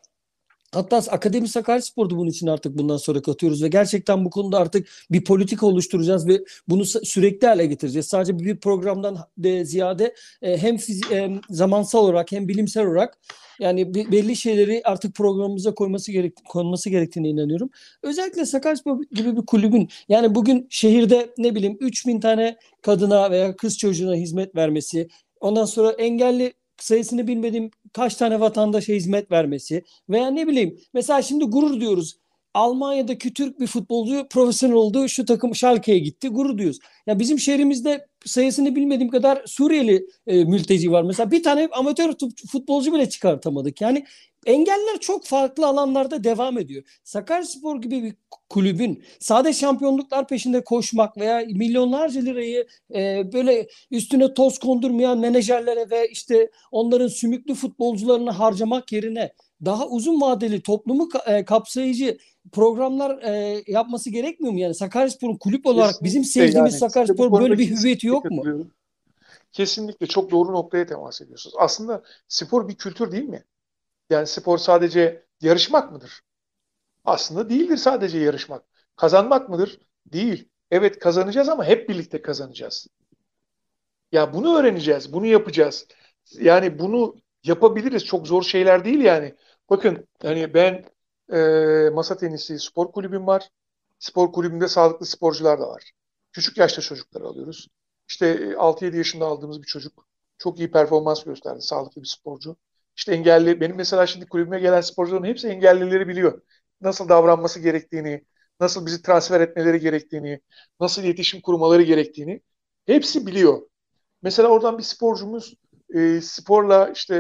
hatta Akademi Sakaryaspor'du bunun için artık bundan sonra katıyoruz ve gerçekten bu konuda artık bir politika oluşturacağız ve bunu sürekli hale getireceğiz. Sadece bir programdan ziyade hem zamansal olarak hem bilimsel olarak yani belli şeyleri artık programımıza konması gerektiğine inanıyorum. Özellikle Sakaryaspor gibi bir kulübün yani bugün şehirde ne bileyim 3000 tane kadına veya kız çocuğuna hizmet vermesi, ondan sonra engelli sayısını bilmediğim kaç tane vatandaşa hizmet vermesi veya ne bileyim mesela şimdi gurur diyoruz. Almanya'daki Türk bir futbolcu profesyonel oldu, şu takım Schalke'ye gitti, gurur diyoruz. Ya bizim şehrimizde sayısını bilmediğim kadar Suriyeli mülteci var. Mesela bir tane amatör futbolcu bile çıkartamadık. Yani engeller çok farklı alanlarda devam ediyor. Sakaryaspor gibi bir kulübün sadece şampiyonluklar peşinde koşmak veya milyonlarca lirayı böyle üstüne toz kondurmayan menajerlere ve işte onların sümüklü futbolcularına harcamak yerine daha uzun vadeli toplumu kapsayıcı programlar yapması gerekmiyor mu? Yani Sakaryaspor'un kulüp olarak kesinlikle bizim sevdiğimiz yani. Sakaryaspor böyle bir hüviyeti yok mu? Kesinlikle çok doğru noktaya temas ediyorsunuz. Aslında spor bir kültür değil mi? Yani spor sadece yarışmak mıdır? Aslında değildir sadece yarışmak. Kazanmak mıdır? Değil. Evet kazanacağız ama hep birlikte kazanacağız. Ya bunu öğreneceğiz, bunu yapacağız. Yani bunu yapabiliriz. Çok zor şeyler değil yani. Bakın hani ben masa tenisi spor kulübüm var. Spor kulübümde sağlıklı sporcular da var. Küçük yaşta çocukları alıyoruz. İşte 6-7 yaşında aldığımız bir çocuk çok iyi performans gösterdi. Sağlıklı bir sporcu. İşte engelli, benim mesela şimdi kulübüme gelen sporcuların hepsi engellileri biliyor. Nasıl davranması gerektiğini, nasıl bizi transfer etmeleri gerektiğini, nasıl iletişim kurmaları gerektiğini hepsi biliyor. Mesela oradan bir sporcumuz sporla işte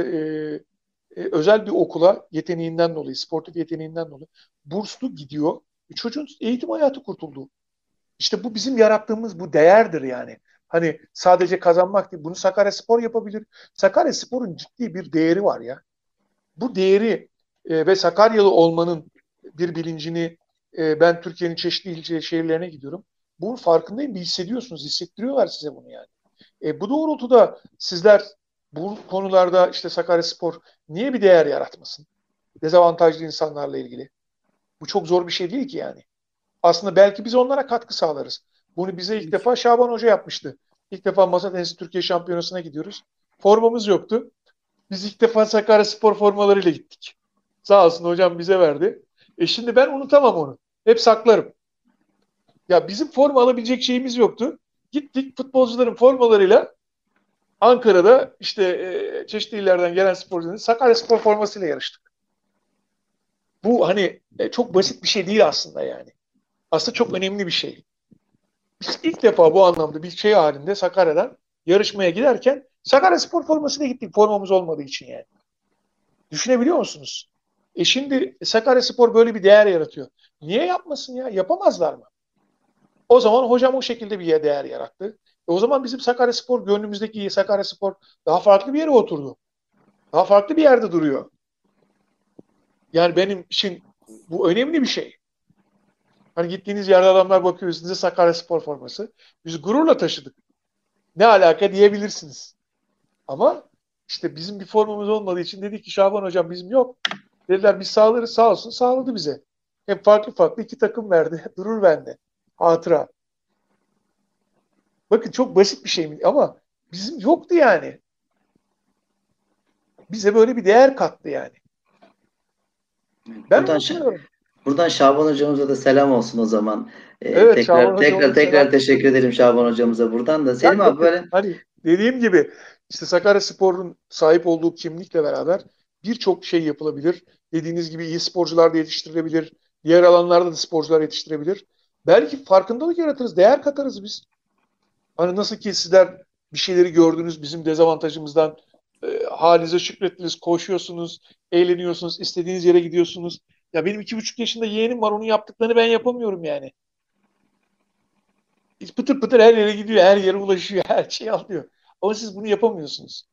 özel bir okula yeteneğinden dolayı, sportif yeteneğinden dolayı burslu gidiyor. Çocuğun eğitim hayatı kurtuldu. İşte bu bizim yarattığımız bu değerdir yani. Hani sadece kazanmak değil. Bunu Sakaryaspor yapabilir. Sakaryaspor'un ciddi bir değeri var ya. Bu değeri ve Sakaryalı olmanın bir bilincini ben Türkiye'nin çeşitli şehirlerine gidiyorum. Bunun farkındayım. Hissediyorsunuz. Hissettiriyorlar size bunu yani. Bu doğrultuda sizler bu konularda işte Sakaryaspor niye bir değer yaratmasın? Dezavantajlı insanlarla ilgili. Bu çok zor bir şey değil ki yani. Aslında belki biz onlara katkı sağlarız. Bunu bize ilk defa Şaban Hoca yapmıştı. İlk defa masa tenisi Türkiye Şampiyonası'na gidiyoruz. Formamız yoktu. Biz ilk defa Sakaryaspor formalarıyla gittik. Sağ olsun hocam bize verdi. Şimdi ben unutamam onu. Hep saklarım. Ya bizim forma alabilecek şeyimiz yoktu. Gittik futbolcuların formalarıyla Ankara'da işte çeşitli illerden gelen sporcuların Sakaryaspor formasıyla yarıştık. Bu hani çok basit bir şey değil aslında yani. aslında çok önemli bir şey. Biz ilk defa bu anlamda bir şey halinde Sakarya'dan yarışmaya giderken Sakarya Spor formasıyla gittik. Formamız olmadığı için yani. Düşünebiliyor musunuz? Şimdi Sakarya Spor böyle bir değer yaratıyor. Niye yapmasın ya? Yapamazlar mı? O zaman hocam o şekilde bir değer yarattı. O zaman bizim Sakarya Spor, gönlümüzdeki Sakarya Spor daha farklı bir yere oturdu. Daha farklı bir yerde duruyor. Yani benim için bu önemli bir şey. Hani gittiğiniz yerde adamlar bakıyor, size Sakarya Spor forması. Biz gururla taşıdık. Ne alaka diyebilirsiniz. Ama işte bizim bir formamız olmadığı için dedik ki Şaban Hocam bizim yok. Dediler biz sağlarız, sağ olsun sağladı bize. Hep farklı farklı iki takım verdi. Durur bende. Hatıra. Bakın çok basit bir şey mi? Ama bizim yoktu yani. Bize böyle bir değer kattı yani. Ben buradan Şaban hocamıza da selam olsun o zaman. Evet, tekrar teşekkür ederim Şaban hocamıza buradan da. Selim abi böyle. Hani dediğim gibi işte Sakaryaspor'un sahip olduğu kimlikle beraber birçok şey yapılabilir. Dediğiniz gibi iyi sporcular da yetiştirilebilir. Diğer alanlarda da sporcular yetiştirebilir. Belki farkındalık yaratırız, değer katarız biz. Hani nasıl ki sizler bir şeyleri gördünüz, bizim dezavantajımızdan halinize şükrettiniz, koşuyorsunuz, eğleniyorsunuz, istediğiniz yere gidiyorsunuz. Ya benim 2,5 yaşında yeğenim var, onun yaptıklarını ben yapamıyorum yani. Pıtır pıtır her yere gidiyor, her yere ulaşıyor, her şeyi alıyor. Ama siz bunu yapamıyorsunuz.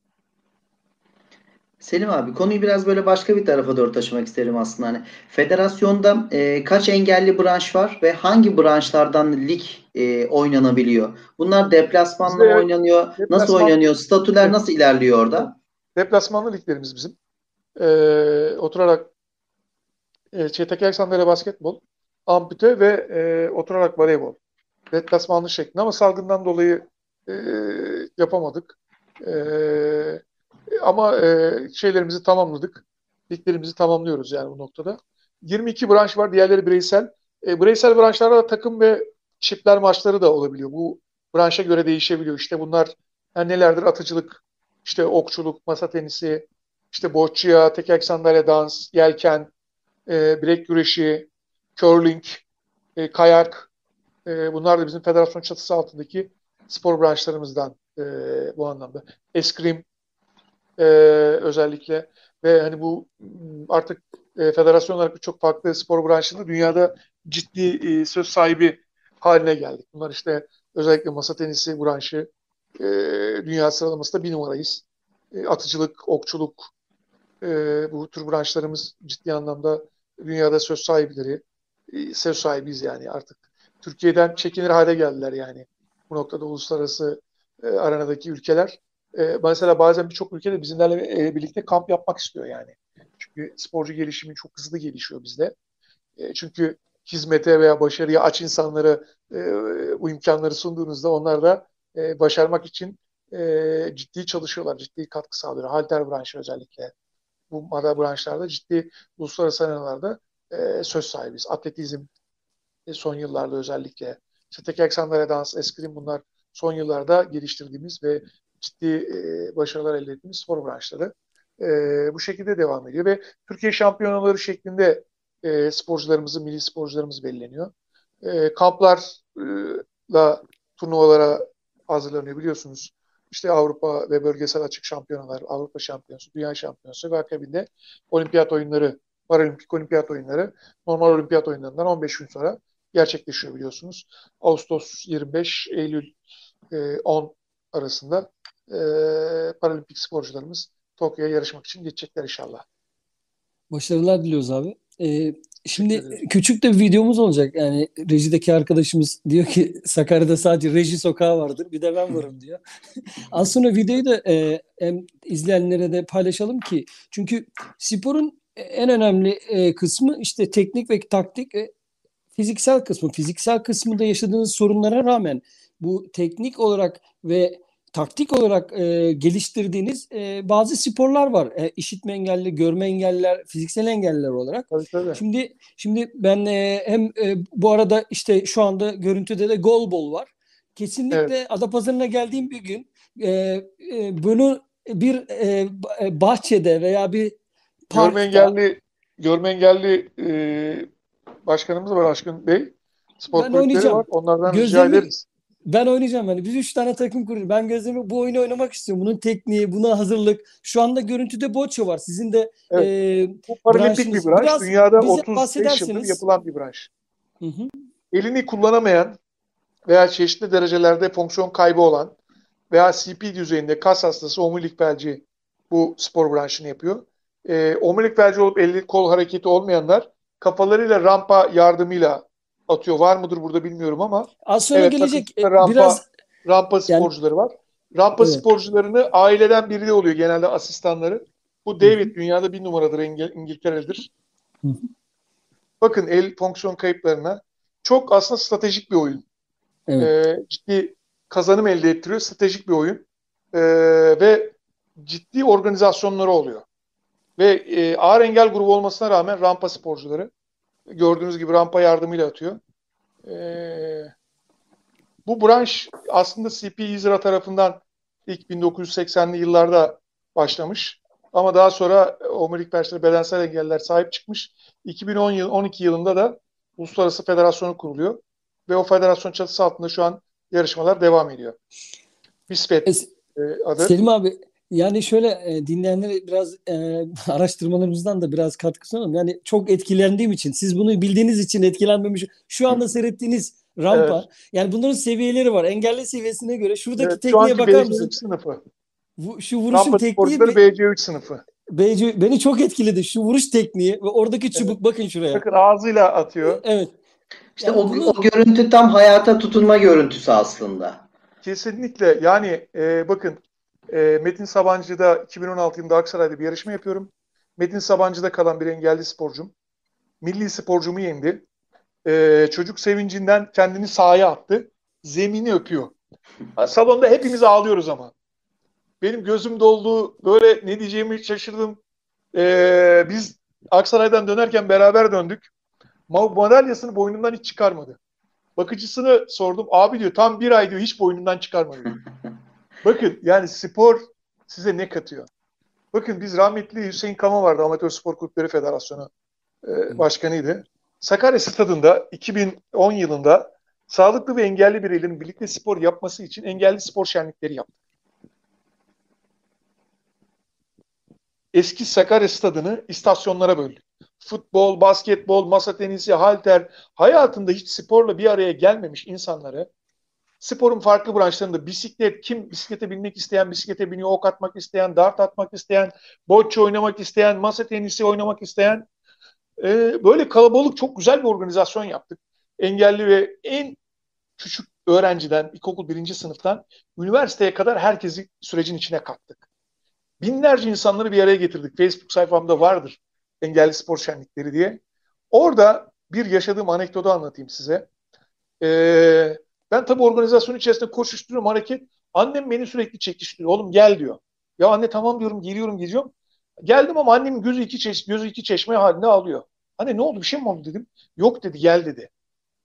Selim abi konuyu biraz böyle başka bir tarafa doğru taşımak isterim aslında. Hani federasyonda kaç engelli branş var ve hangi branşlardan lig oynanabiliyor? Bunlar deplasmanla mı oynanıyor? Deplasman, nasıl oynanıyor? Statüler nasıl ilerliyor orada? Deplasmanlı liglerimiz bizim. Oturarak teker sandalye basketbol, ampute ve oturarak voleybol. Deplasmanlı şeklinde ama salgından dolayı yapamadık. Ama şeylerimizi tamamladık. Liglerimizi tamamlıyoruz yani bu noktada. 22 branş var. Diğerleri bireysel. Bireysel branşlarda takım ve çiftler maçları da olabiliyor. Bu branşa göre değişebiliyor. İşte bunlar yani nelerdir? Atıcılık, işte okçuluk, masa tenisi, işte boccia, tekerlek sandalye dans, yelken, bilek güreşi, curling, kayak. Bunlar da bizim federasyon çatısı altındaki spor branşlarımızdan bu anlamda. Eskrim özellikle ve hani bu artık federasyon olarak birçok farklı spor branşında dünyada ciddi söz sahibi haline geldik. Bunlar işte özellikle masa tenisi branşı dünya sıralamasında 1 numarayız. Atıcılık, okçuluk bu tür branşlarımız ciddi anlamda dünyada söz sahipleri, söz sahibiyiz yani artık. Türkiye'den çekinir hale geldiler yani. Bu noktada uluslararası arenadaki ülkeler. Mesela bazen birçok ülkede bizimlerle birlikte kamp yapmak istiyor yani. Çünkü sporcu gelişimi çok hızlı gelişiyor bizde. Çünkü hizmete veya başarıya aç insanlara bu imkanları sunduğunuzda onlar da başarmak için ciddi çalışıyorlar, ciddi katkı sağlıyor. Halter branşı özellikle. Bu madal branşlarda ciddi uluslararası arenalarda söz sahibiyiz. Atletizm son yıllarda özellikle. İşte tekerlek sandalye dans, eskrim bunlar son yıllarda geliştirdiğimiz ve ciddi başarılar elde ettiğimiz spor branşları bu şekilde devam ediyor ve Türkiye şampiyonaları şeklinde sporcularımızın, milli sporcularımız belirleniyor. Kamplarla turnuvalara hazırlanıyor biliyorsunuz. İşte Avrupa ve bölgesel açık şampiyonalar, Avrupa şampiyonası, dünya şampiyonası ve akabinde olimpiyat oyunları, paralimpik olimpiyat oyunları normal olimpiyat oyunlarından 15 gün sonra gerçekleşiyor biliyorsunuz. Ağustos 25, Eylül 10 arasında paralimpik sporcularımız Tokyo'ya yarışmak için geçecekler inşallah. Başarılar diliyoruz abi. Şimdi küçük de bir videomuz olacak. Yani rejideki arkadaşımız diyor ki Sakarya'da sadece reji sokağı vardır. Bir de ben varım diyor. Az sonra videoyu da hem izleyenlere de paylaşalım ki. Çünkü sporun en önemli kısmı işte teknik ve taktik ve fiziksel kısmı. Fiziksel kısmında yaşadığınız sorunlara rağmen bu teknik olarak ve taktik olarak geliştirdiğiniz bazı sporlar var. İşitme engelli, görme engelliler, fiziksel engelliler olarak. Tabii. Şimdi ben hem bu arada işte şu anda görüntüde de golbol var. Kesinlikle evet. Adapazarı'na geldiğim bir gün bunu bir bahçede veya bir parkta... Görme engelli başkanımız var Aşkın Bey. spor kulüpleri var. Onlardan rica ederiz. Ben oynayacağım. Yani biz 3 tane takım kuruyoruz. Ben gözlemi bu oyunu oynamak istiyorum. Bunun tekniği, buna hazırlık. Şu anda görüntüde Boccia var. Sizin de evet. Bu paralimpik bir branş. Biraz dünyada 35 yıldır yapılan bir branş. Hı hı. Elini kullanamayan veya çeşitli derecelerde fonksiyon kaybı olan veya CP düzeyinde kas hastası omurilik felci bu spor branşını yapıyor. Omurilik felci olup elli kol hareketi olmayanlar kafalarıyla rampa yardımıyla atıyor. Var mıdır burada bilmiyorum ama. Az sonra evet, gelecek. Rampa sporcuları var. Rampa evet. Sporcularını aileden biri de oluyor genelde asistanları. Bu David dünyada bir numaradır, İngiltere'lidir. Bakın el fonksiyon kayıplarına. Çok aslında stratejik bir oyun. Evet. Ciddi kazanım elde ettiriyor. Stratejik bir oyun. Ve ciddi organizasyonları oluyor. Ve ağır engel grubu olmasına rağmen rampa sporcuları gördüğünüz gibi rampa yardımıyla atıyor. Bu branş aslında CPISRA tarafından ilk 1980'li yıllarda başlamış. Ama daha sonra omurilik felçleri bedensel engeller sahip çıkmış. 2012 yılında da Uluslararası Federasyonu kuruluyor. Ve o federasyon çatısı altında şu an yarışmalar devam ediyor. BISFED adı. Selim abi, yani şöyle dinleyenlere biraz araştırmalarımızdan da biraz katkı sunalım. Yani çok etkilendiğim için, siz bunu bildiğiniz için etkilenmemiş. Şu anda seyrettiğiniz rampa. Evet. Yani bunların seviyeleri var. Engelli seviyesine göre şuradaki evet, tekniğe bakar mısın? Sınıfı. Şu vuruşun rampa tekniği. Rampa BC3 sınıfı. BC beni çok etkiledi. Şu vuruş tekniği ve oradaki çubuk evet. Bakın şuraya. Bakın ağzıyla atıyor. Evet. İşte yani o görüntü tam hayata tutunma görüntüsü aslında. Kesinlikle. Yani bakın Metin Sabancı'da 2016 yılında Aksaray'da bir yarışma yapıyorum. Metin Sabancı'da kalan bir engelli sporcum. Milli sporcumu yendi. Çocuk sevincinden kendini sahaya attı. Zemini öpüyor. Salonda hepimiz ağlıyoruz ama. Benim gözüm doldu. Böyle ne diyeceğimi şaşırdım. Biz Aksaray'dan dönerken beraber döndük. Madalyasını boynundan hiç çıkarmadı. Bakıcısını sordum. Abi diyor tam bir ay diyor hiç boynundan çıkarmadı. Bakın yani spor size ne katıyor? Bakın biz rahmetli Hüseyin Kama vardı. Amatör Spor Kulüpleri Federasyonu başkanıydı. Sakarya Stadı'nda 2010 yılında sağlıklı ve engelli bireylerin birlikte spor yapması için engelli spor şenlikleri yaptı. Eski Sakarya Stadı'nı istasyonlara böldü. Futbol, basketbol, masa tenisi, halter, hayatında hiç sporla bir araya gelmemiş insanları sporun farklı branşlarında bisiklet, kim bisiklete binmek isteyen, bisiklete biniyor, ok atmak isteyen, dart atmak isteyen, bocce oynamak isteyen, masa tenisi oynamak isteyen böyle kalabalık çok güzel bir organizasyon yaptık. Engelli ve en küçük öğrenciden, ilkokul 1. sınıftan üniversiteye kadar herkesi sürecin içine kattık. Binlerce insanları bir araya getirdik. Facebook sayfamda vardır. Engelli spor şenlikleri diye. Orada bir yaşadığım anekdotu anlatayım size. Ben tabii organizasyonun içerisinde koşuşturuyorum hareket. Annem beni sürekli çekiştiriyor. Oğlum gel diyor. Ya anne tamam diyorum geliyorum. Geldim ama annemin gözü iki çeşme haline alıyor. Anne ne oldu bir şey mi oldu dedim. Yok dedi gel dedi.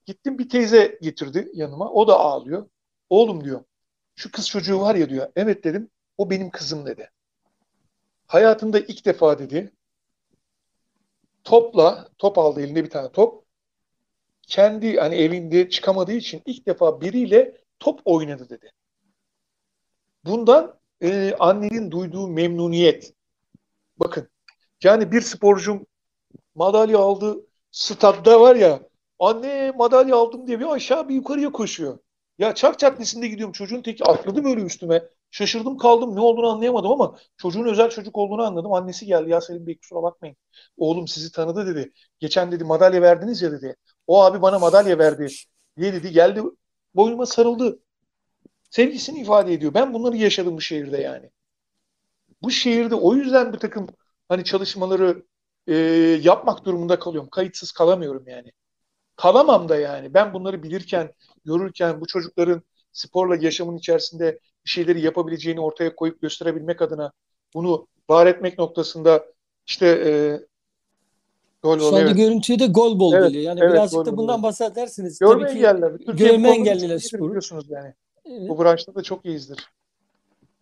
Gittim bir teyze getirdi yanıma. O da ağlıyor. Oğlum diyor şu kız çocuğu var ya diyor. Evet dedim o benim kızım dedi. Hayatında ilk defa dedi. Top aldı elinde bir tane top. Kendi hani evinde çıkamadığı için ilk defa biriyle top oynadı dedi. Bundan annenin duyduğu memnuniyet. Bakın yani bir sporcum madalya aldı statta var ya anne madalya aldım diye bir aşağı bir yukarıya koşuyor. Ya Çark Caddesi'nde gidiyorum çocuğun teki atladı böyle üstüme. Şaşırdım kaldım ne olduğunu anlayamadım ama çocuğun özel çocuk olduğunu anladım. Annesi geldi ya Selim Bey kusura bakmayın. Oğlum sizi tanıdı dedi. Geçen dedi madalya verdiniz ya dedi. O abi bana madalya verdi diye dedi. Geldi boynuma sarıldı. Sevgisini ifade ediyor. Ben bunları yaşadım bu şehirde yani. Bu şehirde o yüzden bir takım hani çalışmaları yapmak durumunda kalıyorum. Kayıtsız kalamıyorum yani. Kalamam da yani. Ben bunları bilirken, görürken bu çocukların sporla yaşamın içerisinde bir şeyleri yapabileceğini ortaya koyup gösterebilmek adına bunu var etmek noktasında işte gol oldu. Şu anda görüntüyü de gol bol geliyor. Evet, yani evet, birazcık da bundan bahsedersiniz. Görme engelliler. Görme engelliler sporu. Biliyorsunuz yani. Evet. Bu branşta da çok iyizdir.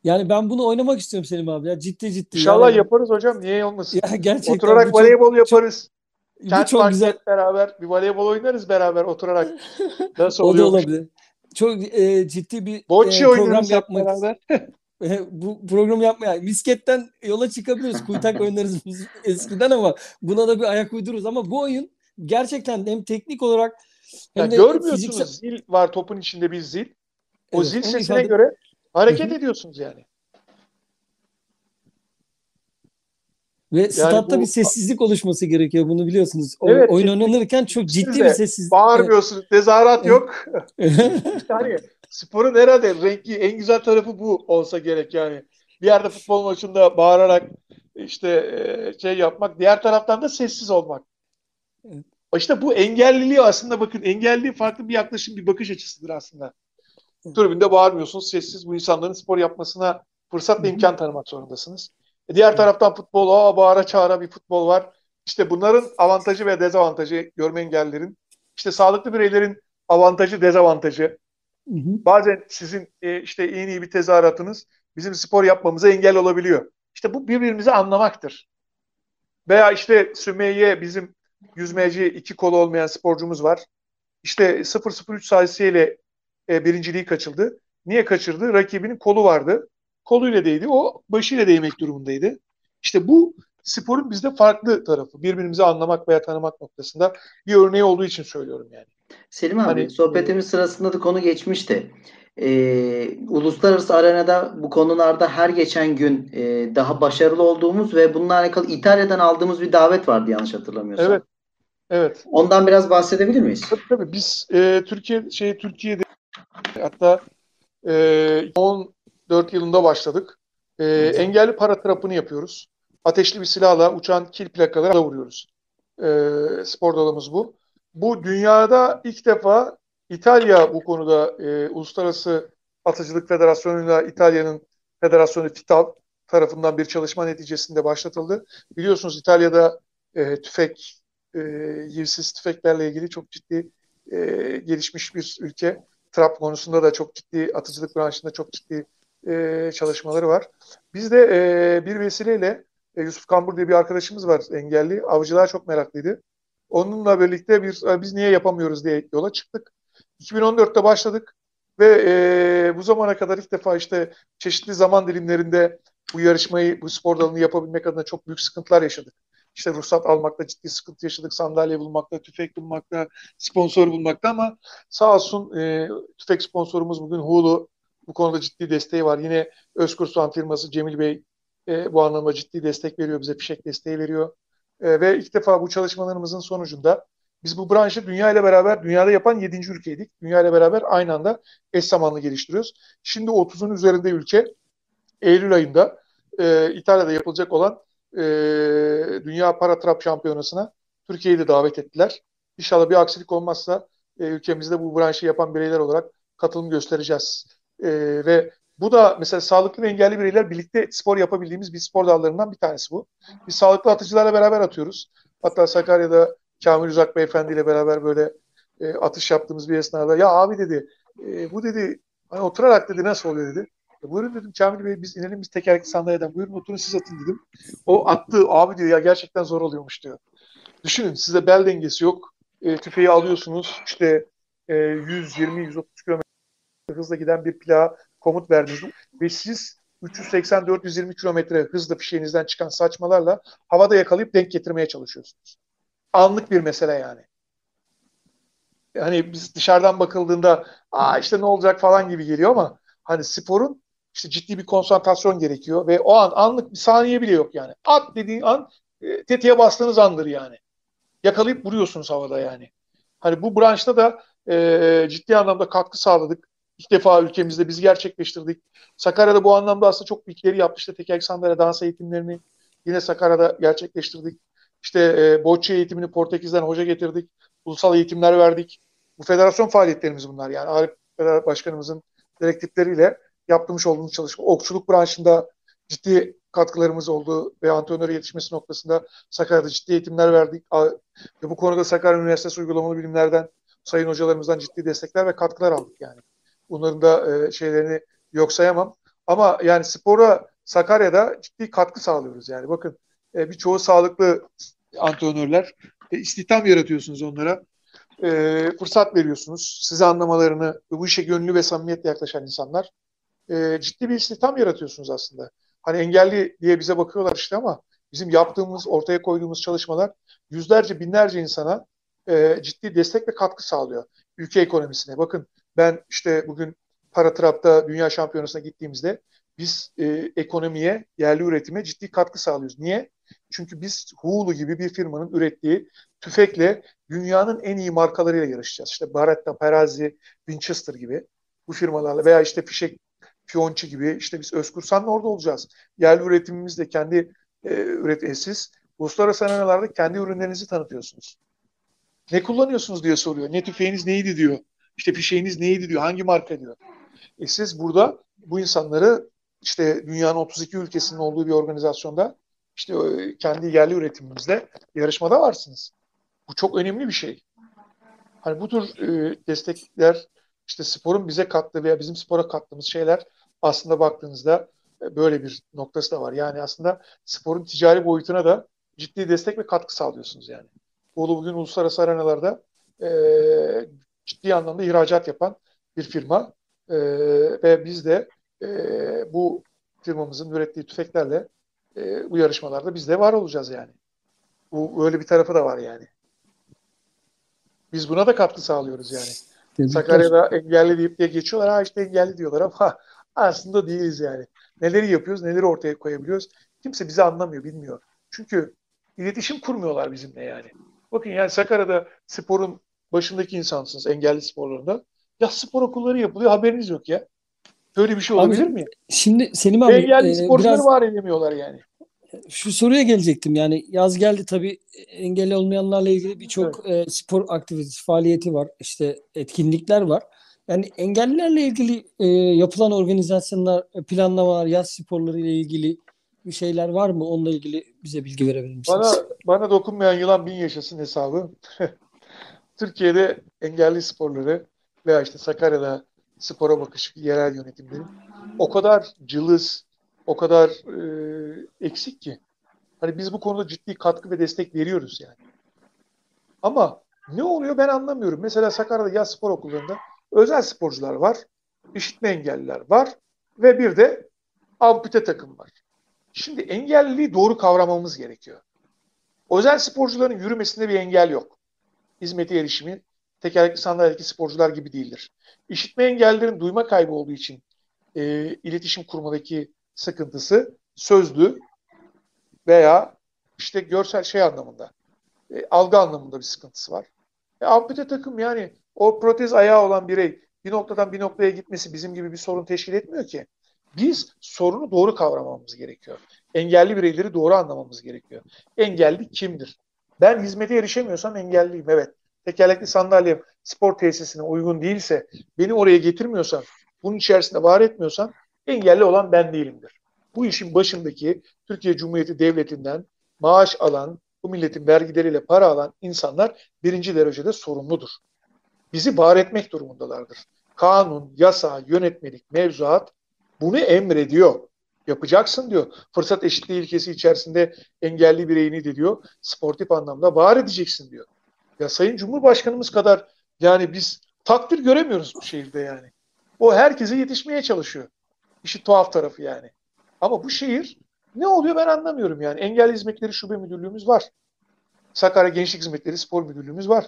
Yani ben bunu oynamak istiyorum Selim abi ya ciddi. İnşallah yani. Yaparız hocam. Niye olmasın? Ya gerçekten oturarak voleybol yaparız. Kent Park'ta beraber bir voleybol oynarız beraber oturarak. Nasıl oluyor? O da olabilir. Çok ciddi bir program yapmak. Bu programı yapmaya. Misketten yola çıkabiliriz. Kuytak oynarız biz eskiden ama buna da bir ayak uydururuz. Ama bu oyun gerçekten hem teknik olarak hem ya de görmüyorsunuz. Fiziksel... Zil var topun içinde bir zil. O evet, zil sesine göre hareket ediyorsunuz yani. Ve yani statta bu... bir sessizlik oluşması gerekiyor. Bunu biliyorsunuz. Evet, oyun oynanırken çok ciddi bir sessizlik. Bağırmıyorsunuz. Tezahürat yok. Yani sporun herhalde rengi en güzel tarafı bu olsa gerek yani. Bir yerde futbol maçında bağırarak işte şey yapmak. Diğer taraftan da sessiz olmak. Evet. İşte bu engelliliği aslında bakın. Engelliliği farklı bir yaklaşım, bir bakış açısıdır aslında. Evet. Tribünde bağırmıyorsunuz. Sessiz bu insanların spor yapmasına fırsat ve imkan tanımak zorundasınız. Diğer taraftan futbol, bağıra çağıra bir futbol var. İşte bunların avantajı ve dezavantajı, görme engellilerin. İşte sağlıklı bireylerin avantajı, dezavantajı. Hı hı. Bazen sizin işte en iyi bir tezahüratınız bizim spor yapmamıza engel olabiliyor. İşte bu birbirimizi anlamaktır. Veya işte Sümeyye, bizim yüzmeci, iki kolu olmayan sporcumuz var. İşte 0-0-3 sayesiyle birinciliği kaçırdı. Niye kaçırdı? Rakibinin kolu vardı. Koluyla değdi. O başıyla değmek durumundaydı. İşte bu sporun bizde farklı tarafı. Birbirimizi anlamak veya tanımak noktasında bir örneği olduğu için söylüyorum yani. Selim abi, sohbetimiz sırasında da konu geçmişti. Uluslararası arenada bu konularda her geçen gün daha başarılı olduğumuz ve bununla alakalı İtalya'dan aldığımız bir davet vardı yanlış hatırlamıyorsam. Evet. Evet. Ondan biraz bahsedebilir miyiz? Tabii biz Türkiye'de hatta 2014 yılında başladık. Engelli para trapını yapıyoruz. Ateşli bir silahla uçan kil plakalara vuruyoruz. Spor dalımız bu. Bu dünyada ilk defa İtalya bu konuda Uluslararası Atıcılık Federasyonu'yla İtalya'nın Federasyonu FITAL tarafından bir çalışma neticesinde başlatıldı. Biliyorsunuz İtalya'da tüfek, yivsiz tüfeklerle ilgili çok ciddi gelişmiş bir ülke. Trap konusunda da çok ciddi, atıcılık branşında çok ciddi çalışmaları var. Biz de bir vesileyle Yusuf Kambur diye bir arkadaşımız var engelli. Avcılığa çok meraklıydı. Onunla birlikte biz niye yapamıyoruz diye yola çıktık. 2014'te başladık ve bu zamana kadar ilk defa işte çeşitli zaman dilimlerinde bu yarışmayı, bu spor dalını yapabilmek adına çok büyük sıkıntılar yaşadık. İşte ruhsat almakta ciddi sıkıntı yaşadık. Sandalye bulmakta, tüfek bulmakta, sponsor bulmakta ama sağ olsun tüfek sponsorumuz bugün Huğlu. Bu konuda ciddi desteği var. Yine Özkursan firması Cemil Bey bu anlamda ciddi destek veriyor. Bize fişek desteği veriyor. Ve ilk defa bu çalışmalarımızın sonucunda biz bu branşı dünyada yapan 7. ülkeydik. Dünya ile beraber aynı anda eş zamanlı geliştiriyoruz. Şimdi 30'un üzerinde ülke Eylül ayında İtalya'da yapılacak olan Dünya Paratrap Şampiyonası'na Türkiye'yi de davet ettiler. İnşallah bir aksilik olmazsa ülkemizde bu branşı yapan bireyler olarak katılım göstereceğiz. Ve bu da mesela sağlıklı ve engelli bireyler birlikte spor yapabildiğimiz bir spor dallarından bir tanesi bu. Biz sağlıklı atıcılarla beraber atıyoruz. Hatta Sakarya'da Kamil Uzak Beyefendi ile beraber böyle atış yaptığımız bir esnada ya abi dedi bu dedi hani oturarak dedi nasıl oluyor dedi. Buyurun dedim Kamil Bey biz inelim biz tekerlekli sandalyeden buyurun oturun siz atın dedim. O attı abi diyor ya gerçekten zor oluyormuş diyor. Düşünün size bel dengesi yok. Tüfeği alıyorsunuz işte 120-130 kilometre hızla giden bir plağa komut verdiniz ve siz 380-420 kilometre hızla fişeğinizden çıkan saçmalarla havada yakalayıp denk getirmeye çalışıyorsunuz. Anlık bir mesele yani. Hani biz dışarıdan bakıldığında işte ne olacak falan gibi geliyor ama hani sporun işte ciddi bir konsantrasyon gerekiyor ve o an anlık bir saniye bile yok yani. At dediğin an tetiğe bastığınız andır yani. Yakalayıp vuruyorsunuz havada yani. Hani bu branşta da ciddi anlamda katkı sağladık. İlk defa ülkemizde biz gerçekleştirdik. Sakarya'da bu anlamda aslında çok büyükleri yaptı. İşte tekerlekli sandalye dans eğitimlerini yine Sakarya'da gerçekleştirdik. İşte Boccia eğitimini Portekiz'den hoca getirdik. Ulusal eğitimler verdik. Bu federasyon faaliyetlerimiz bunlar. Yani Arif Başkanımızın direktifleriyle yaptırmış olduğumuz çalışma. Okçuluk branşında ciddi katkılarımız oldu ve antrenör yetişmesi noktasında Sakarya'da ciddi eğitimler verdik. Ve bu konuda Sakarya Üniversitesi uygulamalı bilimlerden, sayın hocalarımızdan ciddi destekler ve katkılar aldık yani. Bunların da şeylerini yok sayamam. Ama yani spora Sakarya'da ciddi katkı sağlıyoruz yani. Bakın birçoğu sağlıklı antrenörler. istihdam yaratıyorsunuz onlara. Fırsat veriyorsunuz. Sizi anlamalarını, bu işe gönüllü ve samimiyetle yaklaşan insanlar. Ciddi bir istihdam yaratıyorsunuz aslında. Hani engelli diye bize bakıyorlar işte ama bizim yaptığımız, ortaya koyduğumuz çalışmalar yüzlerce, binlerce insana ciddi destek ve katkı sağlıyor. Ülke ekonomisine. Bakın ben işte bugün Paratrap'ta Dünya Şampiyonası'na gittiğimizde biz ekonomiye, yerli üretime ciddi katkı sağlıyoruz. Niye? Çünkü biz Huğlu gibi bir firmanın ürettiği tüfekle dünyanın en iyi markalarıyla yarışacağız. İşte Barretta, Perazzi, Winchester gibi bu firmalarla veya işte Fişek, Piyonçi gibi işte biz Özkursan'la orada olacağız. Yerli üretimimizle kendi siz uluslararası arenalarda kendi ürünlerinizi tanıtıyorsunuz. Ne kullanıyorsunuz diye soruyor. Ne tüfeğiniz neydi diyor. İşte fişeğiniz neydi diyor. Hangi marka diyor. Siz burada bu insanları işte dünyanın 32 ülkesinin olduğu bir organizasyonda işte kendi yerli üretiminizle yarışmada varsınız. Bu çok önemli bir şey. Hani bu tür destekler, işte sporun bize kattığı veya bizim spora kattığımız şeyler aslında baktığınızda böyle bir noktası da var. Yani aslında sporun ticari boyutuna da ciddi destek ve katkı sağlıyorsunuz yani. Bolu bugün uluslararası arenalarda ciddi anlamda ihracat yapan bir firma ve biz de bu firmamızın ürettiği tüfeklerle bu yarışmalarda biz de var olacağız yani. Bu öyle bir tarafı da var yani. Biz buna da katkı sağlıyoruz yani. Tebrikler. Sakarya'da engelli deyip diye geçiyorlar. Ha işte engelli diyorlar ama aslında değiliz yani. Neleri yapıyoruz, neleri ortaya koyabiliyoruz. Kimse bizi anlamıyor, bilmiyor. Çünkü iletişim kurmuyorlar bizimle yani. Bakın yani Sakarya'da sporun başındaki insansınız, engelli sporlarında. Ya spor okulları yapılıyor, haberiniz yok ya. Böyle bir şey olabilir mi? Şimdi Selim abi... Engelli sporcuları biraz... var edemiyorlar yani. Şu soruya gelecektim yani yaz geldi tabii engelli olmayanlarla ilgili birçok evet. Spor aktivitesi, faaliyeti var. İşte etkinlikler var. Yani engellilerle ilgili yapılan organizasyonlar, planlamalar, yaz sporları ile ilgili bir şeyler var mı? Onunla ilgili bize bilgi verebilir misiniz? Bana dokunmayan yılan bin yaşasın hesabı. Türkiye'de engelli sporları veya işte Sakarya'da spora bakış yerel yönetimleri o kadar cılız, o kadar eksik ki. Hani biz bu konuda ciddi katkı ve destek veriyoruz yani. Ama ne oluyor ben anlamıyorum. Mesela Sakarya'da yaz spor okullarında özel sporcular var, işitme engelliler var ve bir de ampute takım var. Şimdi engelliliği doğru kavramamız gerekiyor. Özel sporcuların yürümesinde bir engel yok. Hizmete erişimi tekerlekli sandalyedeki sporcular gibi değildir. İşitme engellilerin duyma kaybı olduğu için iletişim kurmadaki sıkıntısı sözlü veya işte görsel şey anlamında, algı anlamında bir sıkıntısı var. Ampute takım yani o protez ayağı olan birey bir noktadan bir noktaya gitmesi bizim gibi bir sorun teşkil etmiyor ki. Biz sorunu doğru kavramamız gerekiyor. Engelli bireyleri doğru anlamamız gerekiyor. Engelli kimdir? Ben hizmete erişemiyorsam engelliyim, evet. Tekerlekli sandalyem spor tesisine uygun değilse, beni oraya getirmiyorsan, bunun içerisinde var etmiyorsan engelli olan ben değilimdir. Bu işin başındaki Türkiye Cumhuriyeti Devleti'nden maaş alan, bu milletin vergileriyle para alan insanlar birinci derecede sorumludur. Bizi var etmek durumundalardır. Kanun, yasa, yönetmelik, mevzuat bunu emrediyor. Yapacaksın diyor. Fırsat eşitliği ilkesi içerisinde engelli bireyini de diyor, sportif anlamda var edeceksin diyor. Ya Sayın Cumhurbaşkanımız kadar yani biz takdir göremiyoruz bu şehirde yani. O herkese yetişmeye çalışıyor. İşi tuhaf tarafı yani. Ama bu şehir ne oluyor ben anlamıyorum yani. Engelli Hizmetleri Şube Müdürlüğümüz var. Sakarya Gençlik Hizmetleri Spor Müdürlüğümüz var.